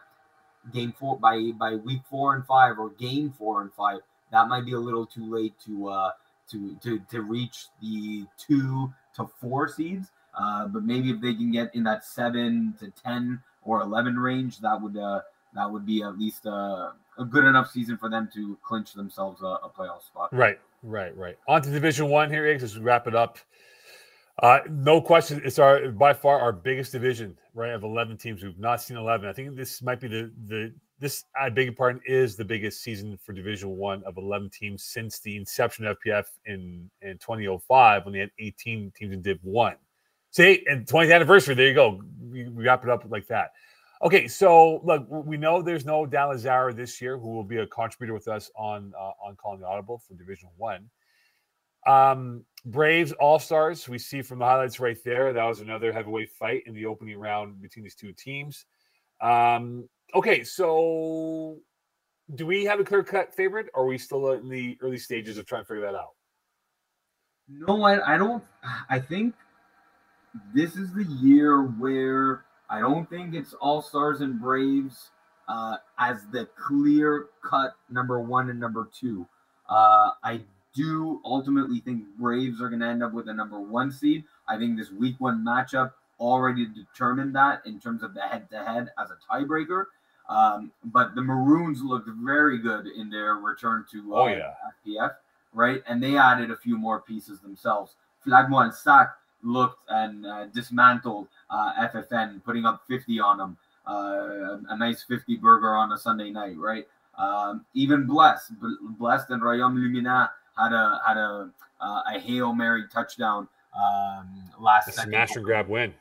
game four by by week four and five, or game four and five, that might be a little too late to uh, to to to reach the two to four seeds. Uh, but maybe if they can get in that seven to ten. Or eleven range, that would uh, that would be at least uh, a good enough season for them to clinch themselves a, a playoff spot. Right, right, right. On to Division One here, Iggs, as we wrap it up. Uh, no question, it's our by far our biggest division, right? Of eleven teams, we've not seen eleven. I think this might be the the this I beg your pardon is the biggest season for Division One of eleven teams since the inception of F P F in in twenty oh five when they had eighteen teams in Div One. See, and twentieth anniversary, there you go. We wrap it up like that. Okay, so look, we know there's no Dan Lazara this year, who will be a contributor with us on uh, on Calling the Audible for Division One. Um, Braves All-Stars, we see from the highlights right there. That was another heavyweight fight in the opening round between these two teams. Um, okay, so do we have a clear-cut favorite, or are we still in the early stages of trying to figure that out? No, I, I don't. I think this is the year where I don't think it's All-Stars and Braves uh, as the clear-cut number one and number two. Uh, I do ultimately think Braves are going to end up with a number one seed. I think this week one matchup already determined that in terms of the head-to-head as a tiebreaker. Um, but the Maroons looked very good in their return to uh, oh, yeah. F P F, right? And they added a few more pieces themselves. Flagmo and Sac looked and uh, dismantled uh, F F N, putting up fifty on them. Uh, a nice fifty burger on a Sunday night, right? Um, even Blessed, Blessed and Rayom Lumina had a had a uh, a Hail Mary touchdown um, last That's second. Smash and grab win.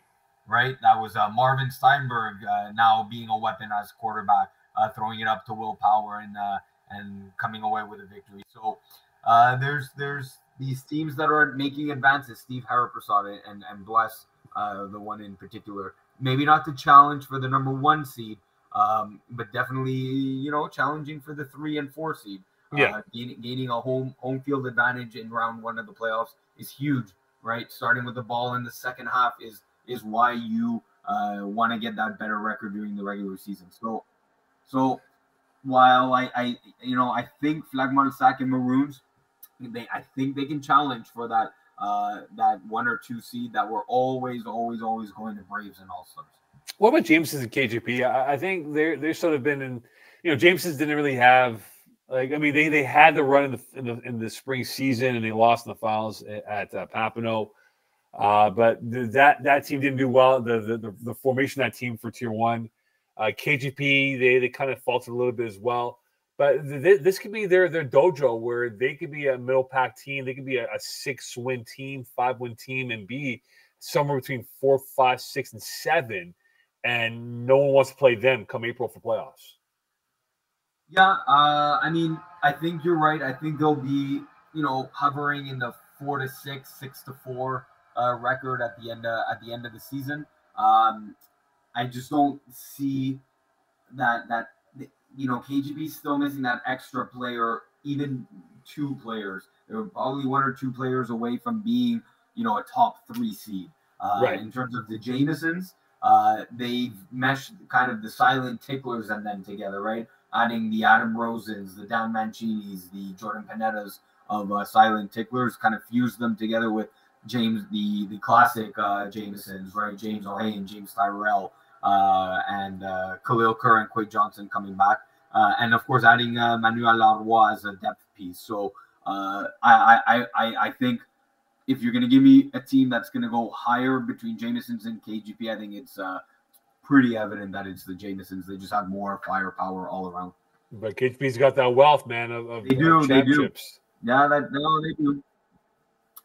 Right, that was uh, Marvin Steinberg uh, now being a weapon as quarterback, uh, throwing it up to Will Power and uh, and coming away with a victory. So uh, there's there's these teams that are making advances. Steve Hariprasad and and Bless, uh, the one in particular, maybe not to challenge for the number one seed, um, but definitely you know challenging for the three and four seed. Yeah, uh, gaining, gaining a home home field advantage in round one of the playoffs is huge. Right, starting with the ball in the second half is. is why you uh, want to get that better record during the regular season. So, so while I, I you know, I think Flagmon, Sac, and Maroons, they, I think they can challenge for that uh, that one or two seed that we're always, always, always going to Braves and All-Stars. What about Jameson's and K J P? I, I think they're they're sort of been in, you know, Jameson's didn't really have like I mean they they had the run in the in the, in the spring season and they lost in the finals at uh, Papineau. Uh, but the, that that team didn't do well. The, the the formation of that team for tier one, uh, K G P they they kind of faltered a little bit as well. But th this could be their their dojo where they could be a middle pack team. They could be a, a six win team, five win team, and be somewhere between four, five, six, and seven. And no one wants to play them come April for playoffs. Yeah, uh, I mean, I think you're right. I think they'll be you know hovering in the four to six, six to four. Uh, record at the end of, at the end of the season. Um, I just don't see that that you know K G B's still missing that extra player, even two players. They were probably one or two players away from being you know a top three seed. Uh, right. In terms of the Jamesons, uh, they've meshed kind of the silent ticklers and them together, right? Adding the Adam Rosens, the Dan Mancinis, the Jordan Panettas of uh, silent ticklers, kind of fused them together with. James, the the classic uh, Jamesons, right? James O'Hain, James Tyrell, uh, and uh, Khalil Kerr and Quade Johnson coming back, uh, and of course adding uh, Manuel Laroy as a depth piece. So uh, I, I I I think if you're going to give me a team that's going to go higher between Jamesons and K G P, I think it's uh, pretty evident that it's the Jamesons. They just have more firepower all around. But K G P's got that wealth, man. Of, of they do, of they do. Yeah, that no, they do.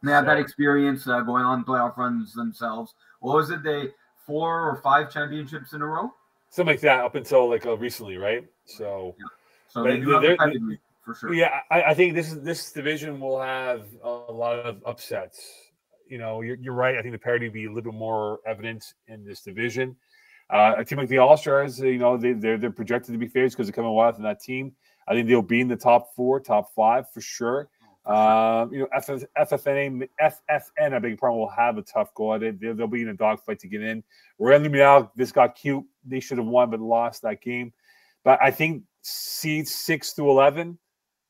They have that experience uh, going on playoff runs themselves. What was it? They four or five championships in a row, something like that, up until like uh, recently, right? So, yeah. So they do have pedigree for sure. Yeah, I, I think this this division will have a lot of upsets. You know, you're, you're right. I think the parity will be a little bit more evident in this division. Uh, a team like the All Stars, you know, they they're, they're projected to be favorites because they're coming wild from that team. I think they'll be in the top four, top five for sure. Um, you know, F F N, F F N, I beg your pardon, will have a tough go at it. They'll, they'll be in a dogfight to get in. Red Nation, this got cute. They should have won but lost that game. But I think seeds six through eleven,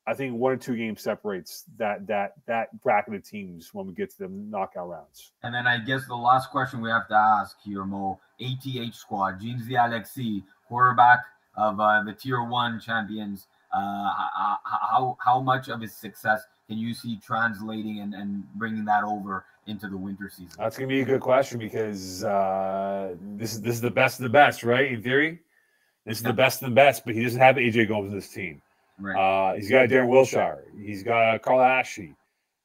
I think one or two games separates that that that bracket of teams when we get to the knockout rounds. And then I guess the last question we have to ask here, Mo, A T H squad, Jeans the Alexis, quarterback of uh, the tier one champions. Uh, how how much of his success can you see translating and, and bringing that over into the winter season? That's gonna be a good question because uh, this is this is the best of the best, right? In theory, this is yeah. the best of the best, but he doesn't have A J Gomes in this team. Right. Uh, he's got Darren Wilshire. He's got Carl Ashe.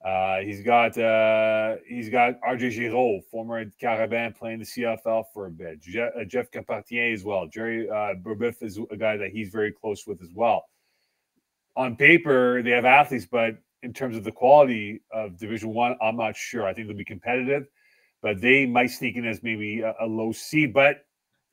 Uh, he's got uh, he's got R J Giroux, former Carabin, playing the C F L for a bit. Je uh, Jeff Compartier as well. Jerry uh, Brebeuf is a guy that he's very close with as well. On paper, they have athletes, but in terms of the quality of Division One, I'm not sure. I think they'll be competitive, but they might sneak in as maybe a, a low seed. But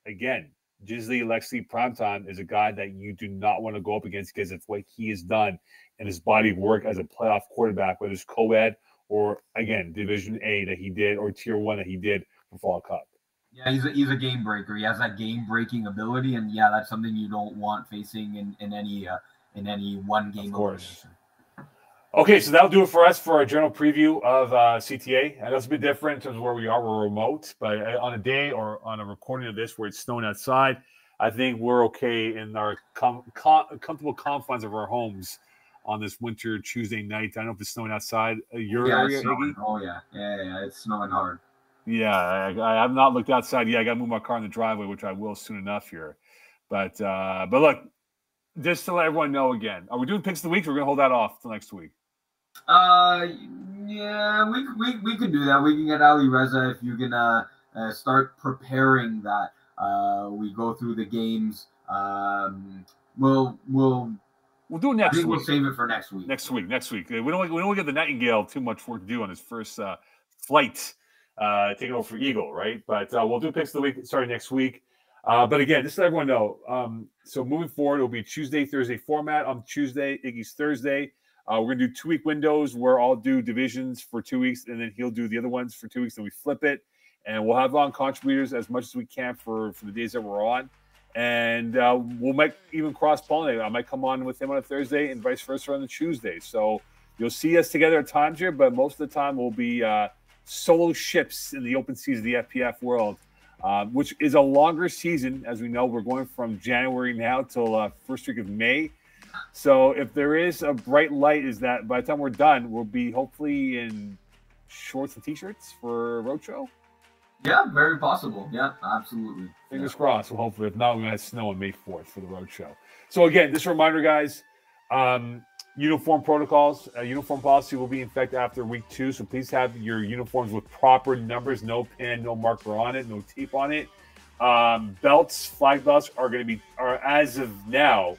again, Gisley Alexi Primetime is a guy that you do not want to go up against because of what he has done and his body of work as a playoff quarterback, whether it's co-ed or, again, Division A that he did or Tier one that he did for Fall Cup. Yeah, he's a, he's a game breaker. He has that game-breaking ability, and, yeah, that's something you don't want facing in, in any uh, in any one game. Of course. Okay, so that'll do it for us for our general preview of uh, C T A. I know it's a bit different in terms of where we are. We're remote, but on a day or on a recording of this where it's snowing outside, I think we're okay in our com com comfortable confines of our homes on this winter Tuesday night. I don't know if it's snowing outside your yeah, area. Oh, yeah. yeah, yeah, it's snowing hard. Yeah, I, I have not looked outside yet. I got to move my car in the driveway, which I will soon enough here. But, uh, but look, just to let everyone know again, are we doing picks of the week? Or we're going to hold that off till next week. Uh, yeah, we we we can do that. We can get Ali Reza if you can uh, uh start preparing that. Uh, we go through the games. Um, we'll we'll we'll do it next I think week. We'll save it for next week. Next week, next week. We don't we don't get the Nightingale too much work to do on his first uh flight, uh, taking over for Eagle, right? But uh, we'll do picks of the week starting next week. Uh, but again, just to let everyone know. Um, so moving forward, it'll be Tuesday, Thursday format. On Tuesday, Iggy's Thursday. Uh, we're going to do two-week windows where I'll do divisions for two weeks, and then he'll do the other ones for two weeks, and we flip it. And we'll have on contributors as much as we can for, for the days that we're on. And uh, we'll might even cross-pollinate. I might come on with him on a Thursday and vice versa on a Tuesday. So you'll see us together at times here, but most of the time we'll be uh, solo ships in the open seas of the F P F world, uh, which is a longer season. As we know, we're going from January now till uh, first week of May. So if there is a bright light, is that by the time we're done, we'll be hopefully in shorts and t-shirts for Roadshow? Yeah, very possible. Yeah, absolutely. Fingers yeah. crossed. Well, hopefully, if not, we're going to have snow on May fourth for the Roadshow. So again, just a reminder, guys, um, uniform protocols, uh, uniform policy will be in effect after week two. So please have your uniforms with proper numbers, no pin, no marker on it, no tape on it. Um, belts, flag belts are going to be, are as of now,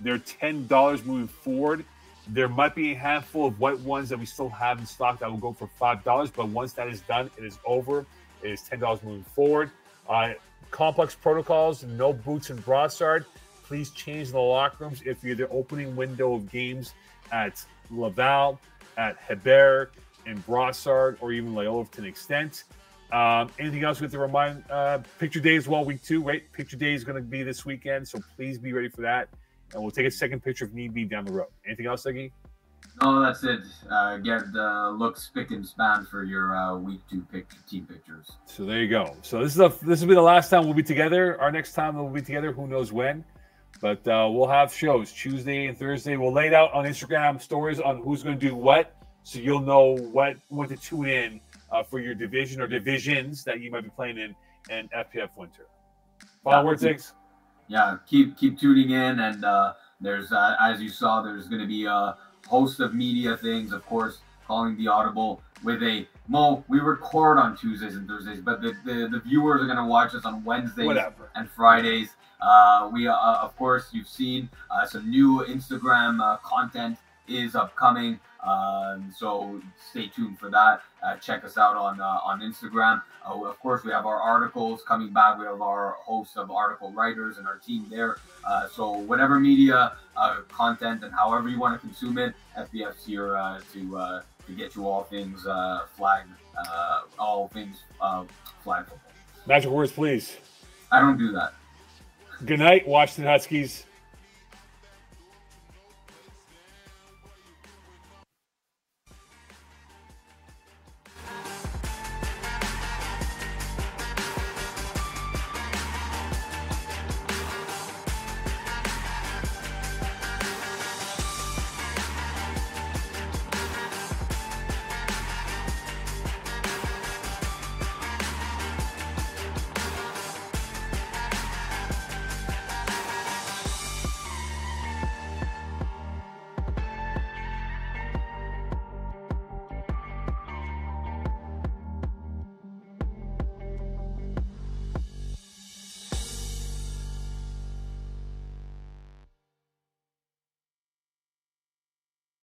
they're ten dollars moving forward. There might be a handful of white ones that we still have in stock that will go for five dollars. But once that is done, it is over. It is ten dollars moving forward. Uh, complex protocols, no boots in Brossard. Please change the locker rooms if you're the opening window of games at Laval, at Hébert, in Brossard, or even Loyola to an extent. Um, anything else we have to remind? Uh, Picture Day as well, week two, right? Picture Day is going to be this weekend, so please be ready for that. And we'll take a second picture if need be down the road. Anything else, Iggy? No, that's it. Uh, get the looks, pick and span for your uh, week two pick team pictures. So there you go. So this is a, this will be the last time we'll be together. Our next time we'll be together, who knows when? But uh, we'll have shows Tuesday and Thursday. We'll lay it out on Instagram stories on who's going to do what, so you'll know what what to tune in uh, for your division or divisions that you might be playing in in F P F winter. Final word, Ziggs. Yeah, keep keep tuning in, and uh, there's uh, as you saw, there's going to be a host of media things. Of course, calling the audible with a Mo. We record on Tuesdays and Thursdays, but the the, the viewers are going to watch us on Wednesdays Whatever. and Fridays. Uh, we uh, of course you've seen uh, some new Instagram uh, content is upcoming, uh, so stay tuned for that. Uh, check us out on uh, on Instagram. Uh, of course, we have our articles coming back. We have our host of article writers and our team there. Uh, so whatever media uh, content and however you want to consume it, F B F's here uh, to uh, to get you all things uh, flag, uh, all things uh, flag football. Magic words, please. I don't do that. Good night, Washington Huskies.